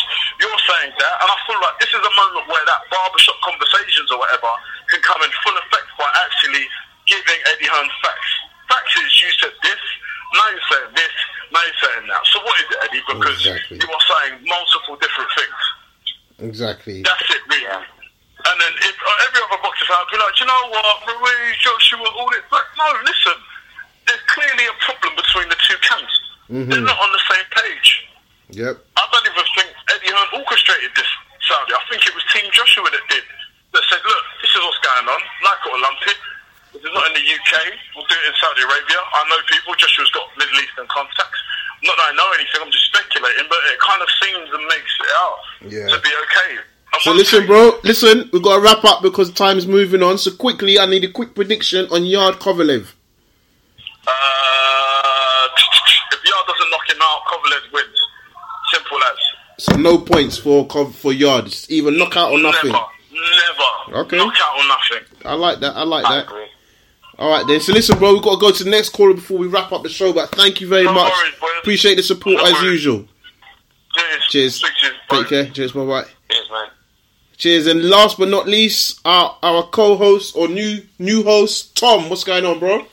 you're saying that, and I feel like this is a moment where that barbershop conversations or whatever can come in full effect by actually giving Eddie Hearn facts. Facts is, you said this, now you're saying this, now you're saying that. So what is it, Eddie? Because exactly. you are saying multiple different things. Exactly. That's it, really. Yeah. And then if uh, every other boxer fan would be like, do you know what, Maurice, Joshua, all this. Like, no, listen, there's clearly a problem between the two camps. Mm-hmm. They're not on the same page. Yep. I don't even think Eddie Hearn orchestrated this, Saudi. I think it was Team Joshua that did. That said, look, this is what's going on. Like it or lump it. If it's not in the U K, we'll do it in Saudi Arabia. I know people, Joshua's got Middle Eastern contacts. Not that I know anything, I'm just speculating, but it kind of seems and makes it out yeah. to be okay. I'm so listen, to... bro, listen, we've got to wrap up because time's moving on. So quickly, I need a quick prediction on Yard Kovalev. Uh, if Yard doesn't knock him out, Kovalev wins. Simple as. So no points for for Yard. It's either knockout or nothing. Never, never. Okay. Knockout or nothing. I like that, I like I that. Agree. Alright then, so listen bro, we've got to go to the next caller before we wrap up the show, but thank you very no much. Worries, appreciate the support no as worries. Usual. Cheers. Cheers. Cheers. Take care. Cheers, bye bye. Cheers, man. Cheers, and last but not least, our, our co-host or new new host, Tom. What's going on, bro?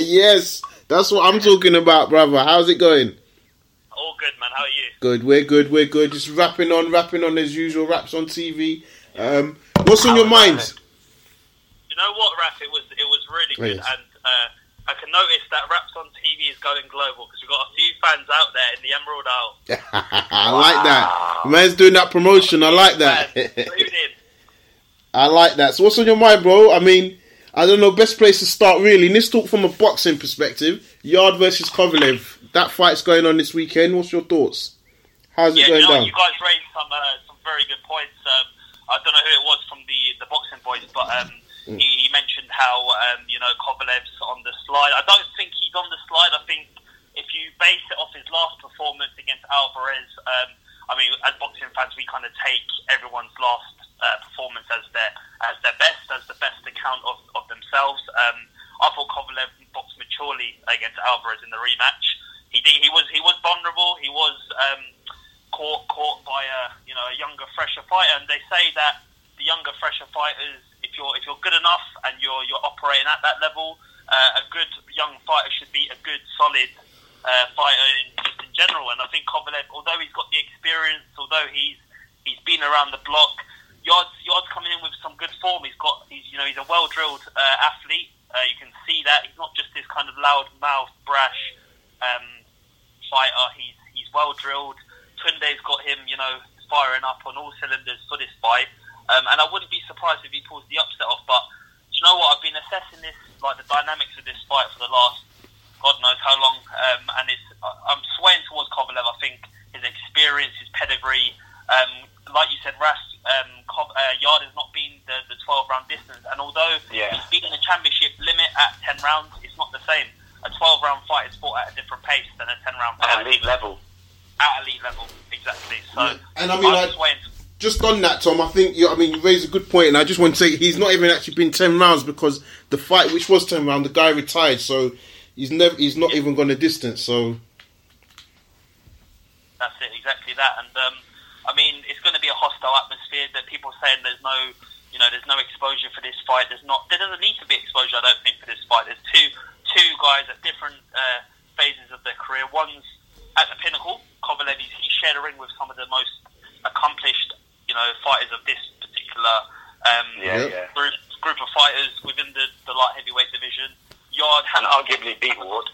Yes, that's what I'm talking about, brother. How's it going? All good, man. How are you? Good, we're good, we're good. Just rapping on, rapping on as usual, Raps on T V. Um, what's on your mind? You know what, Raf? It was it was really good, yes. and uh, I can notice that Raps on T V is going global because we've got a few fans out there in the Emerald Isle. I wow. like that. Man's doing that promotion. I like that. I like that. So what's on your mind, bro? I mean, I don't know. Best place to start, really. Let's talk from a boxing perspective. Yard versus Kovalev. That fight's going on this weekend. What's your thoughts? How's it yeah, going you know, down? You guys raised some uh, some very good points. Um, I don't know who it was from the, the Boxing Boys, but um, mm. he, he mentioned how, um, you know, Kovalev's on the slide. I don't think he's on the slide. I think if you base it off his last performance against Alvarez, um, I mean, as boxing fans, we kind of take everyone's last uh, performance as their as their best, as the best account of, of themselves. Um, I thought Kovalev boxed maturely against Alvarez in the rematch. He did, he was he was vulnerable. He was... Um, Caught, caught by a you know a younger, fresher fighter, and they say that the younger, fresher fighters, if you're if you're good enough and you're you're operating at that level, uh, a good young fighter should be a good, solid uh, fighter in, just in general. And I think Kovalev, although he's got the experience, although he's he's been around the block, Yard's Yard's coming in with some good form. He's got he's you know he's a well drilled uh, athlete. Uh, you can see that he's not just this kind of loud mouth, brash um, fighter. He's he's well drilled. Tunde's got him, you know, firing up on all cylinders for this fight. Um, and I wouldn't be surprised if he pulls the upset off. But do you know what? I've been assessing this, like the dynamics of this fight for the last, God knows how long. Um, and it's, I'm swaying towards Kovalev. I think his experience, his pedigree, um, like you said, Ras, um, Kov, uh, Yard has not been the, the twelve round distance. And although yeah. he's beaten the championship limit at ten rounds, it's not the same. A twelve round fight is fought at a different pace than a ten round fight. At elite level. At elite level, exactly. So, yeah. and I mean, I, just on that, Tom, I think you. I mean, you raised a good point, and I just want to say he's not even actually been ten rounds because the fight, which was ten rounds, the guy retired, so he's never, he's not yeah. even gone a distance. So that's it, exactly that. And um, I mean, it's going to be a hostile atmosphere. That people are saying there's no, you know, there's no exposure for this fight. There's not. There doesn't need to be exposure. I don't think for this fight. There's two two guys at different uh, phases of their career. One's at the pinnacle. Kovalev, he shared a ring with some of the most accomplished, you know, fighters of this particular um, yeah, yeah. Group, group of fighters within the, the light heavyweight division. Yard and arguably beat Ward.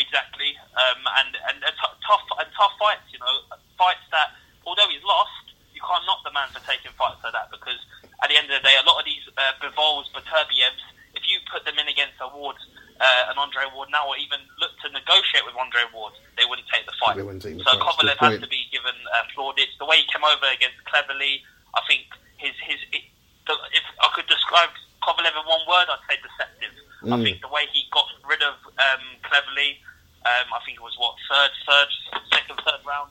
Exactly, um, and and a t- tough and tough fights, you know, fights that although he's lost, you can't knock the man for taking fights like that because at the end of the day, a lot of these uh, Bivols, Baturbievs, if you put them in against a Ward. Uh, and Andre Ward now, or even look to negotiate with Andre Ward, they wouldn't take the fight. They wouldn't take the so Kovalev has to be given uh, plaudits. The way he came over against Cleverly, I think his his it, the, if I could describe Kovalev in one word, I'd say deceptive. Mm. I think the way he got rid of um, Cleverly, um, I think it was what third, third, second, third round,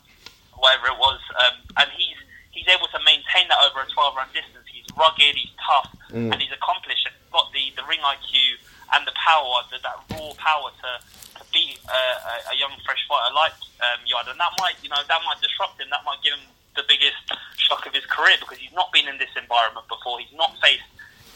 whatever it was, um, and he's he's able to maintain that over a twelve round distance. He's rugged, he's tough, mm. and he's accomplished. He's got the the ring I Q. and the power, the, that raw power to, to beat uh, a, a young fresh fighter like um, Yard, and that might, you know, that might disrupt him. That might give him the biggest shock of his career, because he's not been in this environment before. He's not faced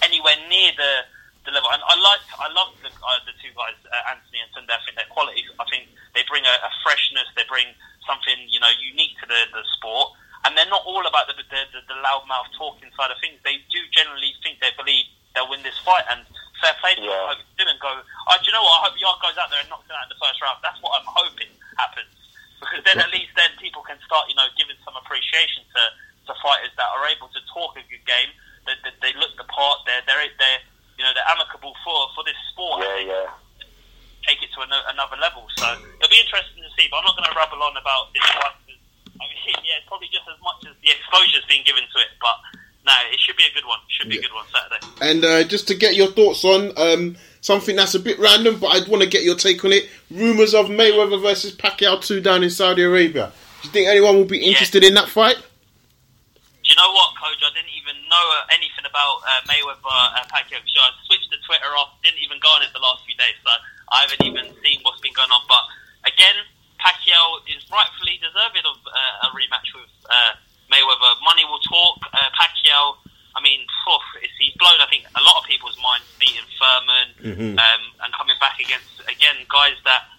anywhere near the the level. And I like, I love the uh, the two guys, uh, Anthony and Sunday. I think their qualities. I think they bring a, a freshness. They bring something, you know, unique to the, the sport. And they're not all about the the, the, the loudmouth talking side of things. They do generally think they believe they'll win this fight, and fair play to them. Yeah. I hope they do and go, oh, do you know what? I hope Yard goes out there and knocks him out in the first round. That's what I'm hoping happens, because then at least then people can start, you know, giving some appreciation to, to fighters that are able to talk a good game. They, they, they look the part. They're they're they're you know they're amicable for, for this sport. Yeah, and yeah. Take it to an, another level. So it'll be interesting to see. But I'm not going to rabble on about this one. I mean, yeah, it's probably just as much as the exposure's been given to it, but no, it should be a good one. It should be yeah. a good one Saturday. And uh, just to get your thoughts on um, something that's a bit random, but I'd want to get your take on it. Rumours of Mayweather versus Pacquiao two down in Saudi Arabia. Do you think anyone will be interested yeah. in that fight? Do you know what, Kojo? I didn't even know anything about uh, Mayweather and uh, Pacquiao. Sure, I switched the Twitter off, didn't even go on it the last few days, so I haven't even seen what's been going on. But again, Pacquiao is rightfully deserving of uh, a rematch with uh, Mayweather. Money will talk. Uh, Pacquiao, I mean, phew, he's blown, I think, a lot of people's minds, beating Furman mm-hmm. um, and coming back against, again, guys that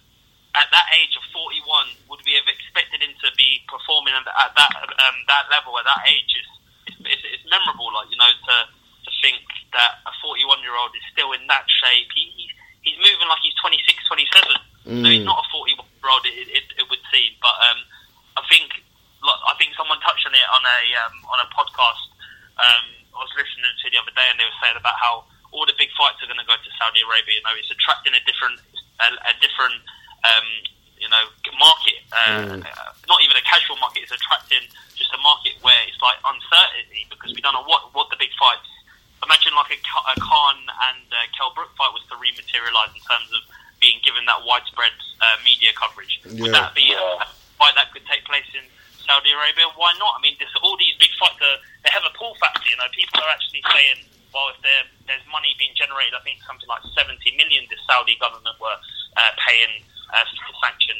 at that age of forty-one would we have expected him to be performing at that um, that level, at that age. It's, it's, it's memorable, like, you know, to, to think that a forty-one-year-old is still in that shape. He, he's moving like he's twenty-six, twenty-seven. Mm. So he's not a forty-year-old, it, it, it would seem. But um, I think, like, I think someone touched on it on a um, on a podcast. Um, I was listening to the other day, and they were saying about how all the big fights are going to go to Saudi Arabia. You know, it's attracting a different, a, a different, um, you know, market. Uh, mm. uh, not even a casual market. It's attracting just a market where it's like uncertainty, because we don't know what, what the big fights. Imagine like a, a Khan and uh, Kell Brook fight was to rematerialise in terms of being given that widespread uh, media coverage. Would yeah. that be a fight that could take place in Saudi Arabia? Why not? I mean, this, all these big fights, are, they have a pull factor, you know. People are actually saying, well, if there's money being generated, I think something like seventy million the Saudi government were uh, paying uh, to sanction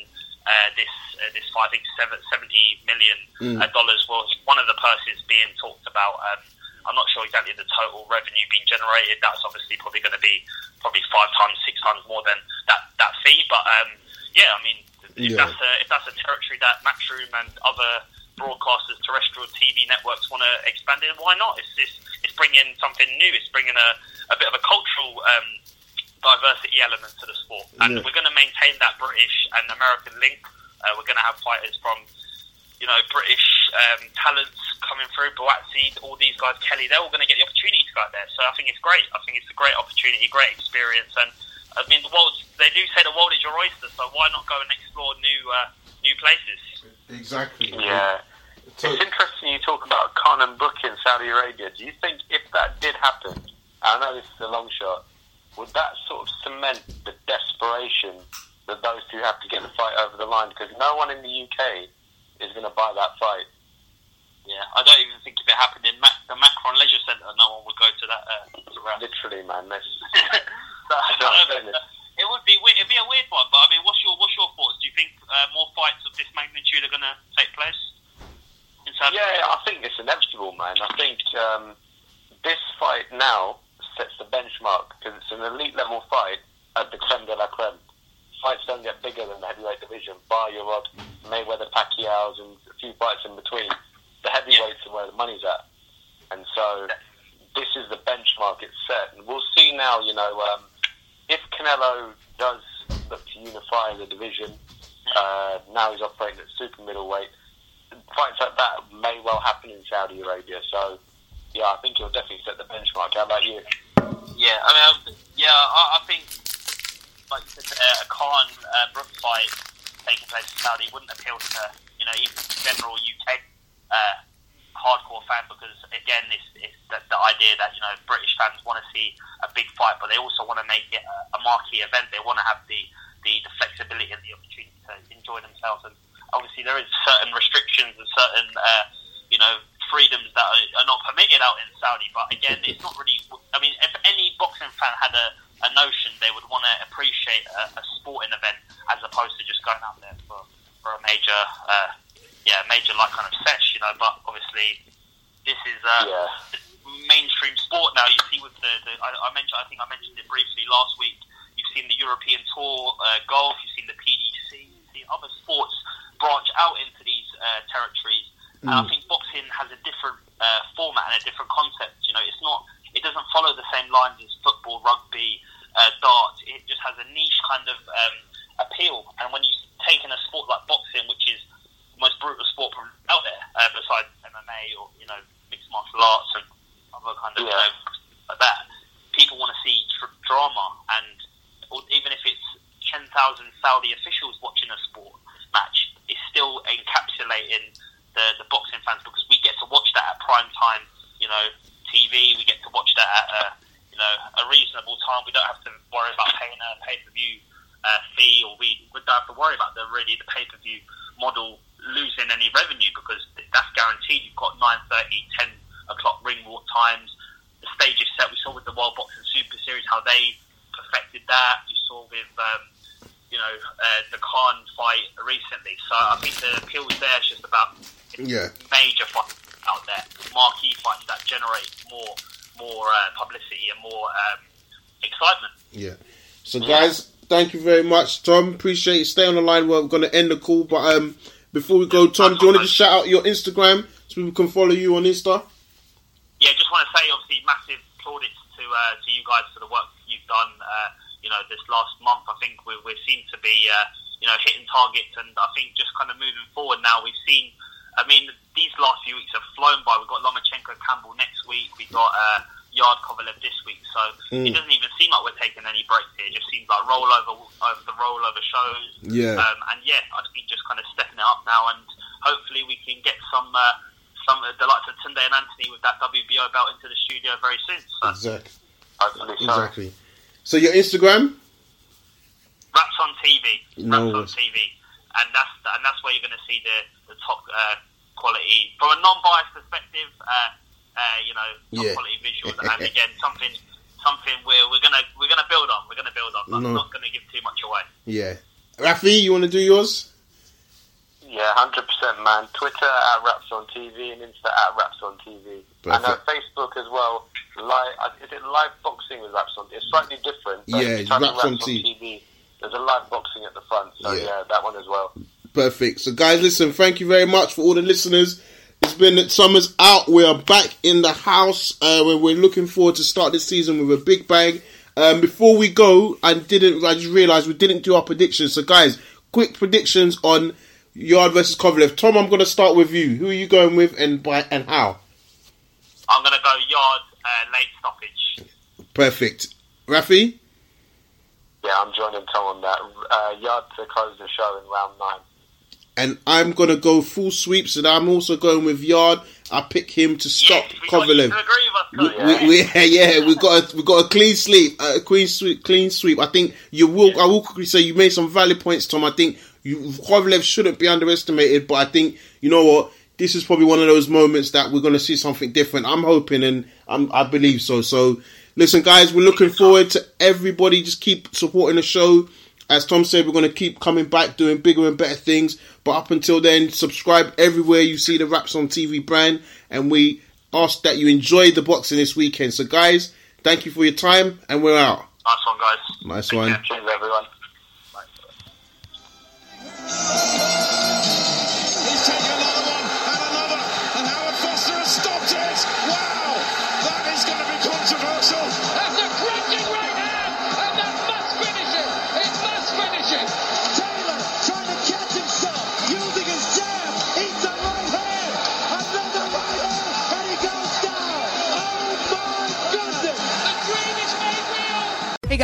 uh, this uh, this fight. I think seventy million dollars mm. uh, dollars was one of the purses being talked about. Um, I'm not sure exactly the total revenue being generated. That's obviously probably going to be probably five times, six times more than that, that fee. But um, yeah, I mean, if, yeah. that's a, if that's a territory that Matchroom and other broadcasters, terrestrial T V networks want to expand in, why not? It's it's, it's bringing something new. It's bringing a, a bit of a cultural um, diversity element to the sport, and yeah. we're going to maintain that British and American link. Uh, we're going to have fighters from, you know, British um, talents coming through, Boatsi, all these guys, Kelly, they're all going to get the opportunity to go out there. So I think it's great. I think it's a great opportunity, great experience. And I mean, the world, they do say the world is your oyster, so why not go and explore new uh, new places? Exactly. Yeah. It's interesting you talk about Khan and Brook in Saudi Arabia. Do you think if that did happen, I know this is a long shot, would that sort of cement the desperation that those two have to get the fight over the line? Because no one in the U K is going to buy that fight. Yeah, I don't even think if it happened in Mac- the Macron Leisure Centre, no one would go to that. Uh, Literally, man. That's, that's no, it would be weird. It'd be a weird one, but I mean, what's your what's your thoughts? Do you think uh, more fights of this magnitude are going to take place? In South yeah, America? I think it's inevitable, man. I think um, this fight now sets the benchmark, because it's an elite level fight at the creme de la creme. Fights don't get bigger than the heavyweight division, bar your odd Mayweather, Pacquiao's, and a few fights in between. The heavyweights yeah. are where the money's at, and so this is the benchmark it's set. And we'll see now, you know, um, if Canelo does look to unify the division, uh, now he's operating at super middleweight. Fights like that may well happen in Saudi Arabia. So, yeah, I think he'll definitely set the benchmark. How about you? Yeah, I mean, yeah, I, I think. Like you said, uh, a Khan uh, Brook fight taking place in Saudi wouldn't appeal to, you know, even general U K uh, hardcore fan, because again, it's, it's the, the idea that, you know, British fans want to see a big fight, but they also want to make it a, a marquee event. They want to have the, the, the flexibility and the opportunity to enjoy themselves. And obviously, there is certain restrictions and certain, uh, you know, freedoms that are, are not permitted out in Saudi. But again, it's not really. I mean, if any boxing fan had a a notion they would want to appreciate a, a sporting event as opposed to just going out there for, for a major, uh, yeah, major like kind of sesh, you know. But obviously, this is uh, yeah. mainstream sport now. You see, with the, the I, I mentioned, I think I mentioned it briefly last week. You've seen the European Tour uh, golf. You've seen the P D C. You've seen other sports branch out into these uh, territories. Mm. And I think boxing has a different uh, format and a different concept. You know, it's not. It doesn't follow the same lines as football, rugby, uh, darts. It just has a niche kind of um, appeal. And when you take in a sport like boxing, which is the most brutal sport out there, uh, besides M M A or, you know, mixed martial arts and other kind of yeah. you know, like that, people want to see tr- drama. And even if it's ten thousand Saudi officials watching a sport match, it's still encapsulating the, the boxing fans, because we get to watch that at prime time, you know, T V. We get to watch that at a, you know, a reasonable time. We don't have to worry about paying a pay-per-view uh, fee, or we, we don't have to worry about the really the pay-per-view model losing any revenue, because that's guaranteed. You've got nine thirty, ten o'clock ring walk times. The stage is set. We saw with the World Boxing Super Series how they perfected that. You saw with um, you know uh, the Khan fight recently. So I think the appeal is there. It's just about yeah. major fights out there, marquee fights that generate more more uh, publicity and more um, excitement. Yeah. So guys, thank you very much, Tom. Appreciate you. Stay on the line. We're going to end the call, but um, before we go, Tom, do you want to just shout out your Instagram so people can follow you on Insta? Yeah, just want to say obviously massive plaudits to uh, to you guys for the work you've done. Uh, you know, this last month, I think we we seem to be uh, you know hitting targets, and I think just kind of moving forward now, we've seen. I mean, these last few weeks have flown by. We've got Lomachenko Campbell next week. We've got uh, Yard Kovalev this week. So mm. it doesn't even seem like we're taking any breaks here. It just seems like rollover over the rollover shows. Yeah. Um, and yeah, I think just kind of stepping it up now, and hopefully we can get some uh, some uh, the likes of Tunde and Anthony with that W B O belt into the studio very soon. So exactly. Hopefully so. Exactly. So your Instagram? Wraps on T V. No. Wraps on T V. And that's and that's where you're going to see the, the top uh, quality from a non-biased perspective. Uh, uh, you know, top yeah. quality visuals, and again, something something we're we're gonna we're gonna build on. We're gonna build on. But no. I'm not going to give too much away. Yeah, Rafi, you want to do yours? Yeah, hundred percent, man. Twitter at Wraps on T V and Insta at Wraps on T V, and uh, Facebook as well. Live, is it live boxing with Wraps on? It's slightly different. But yeah, Wraps, Wraps on T V. T V There's a live boxing at the front, so yeah. yeah, that one as well. Perfect. So guys, listen, thank you very much for all the listeners. It's been that summer's out. We are back in the house. Uh, we're, we're looking forward to start this season with a big bang. Um, before we go, I didn't. I just realised we didn't do our predictions. So guys, quick predictions on Yard versus Kovalev. Tom, I'm going to start with you. Who are you going with, and by and how? I'm going to go Yard uh, late stoppage. Perfect. Rafi? Yeah, I'm joining Tom on that. Uh, Yard to close the show in round nine. And I'm going to go full sweeps, and I'm also going with Yard. I pick him to stop yes, we Kovalev. Got you to agree with us, we, yeah. We, yeah, yeah, we got a, we got a clean sweep, a clean sweep, clean sweep. I think you will. Yeah. I will quickly say you made some valid points, Tom. I think you, Kovalev shouldn't be underestimated, but I think you know what. This is probably one of those moments that we're going to see something different. I'm hoping, and I'm, I believe so. So. Listen, guys, we're looking forward to everybody. Just keep supporting the show. As Tom said, we're going to keep coming back, doing bigger and better things. But up until then, subscribe everywhere you see the Wraps on T V brand. And we ask that you enjoy the boxing this weekend. So, guys, thank you for your time, and we're out. Nice one, guys. Nice Take one. Care. Cheers, everyone. Hey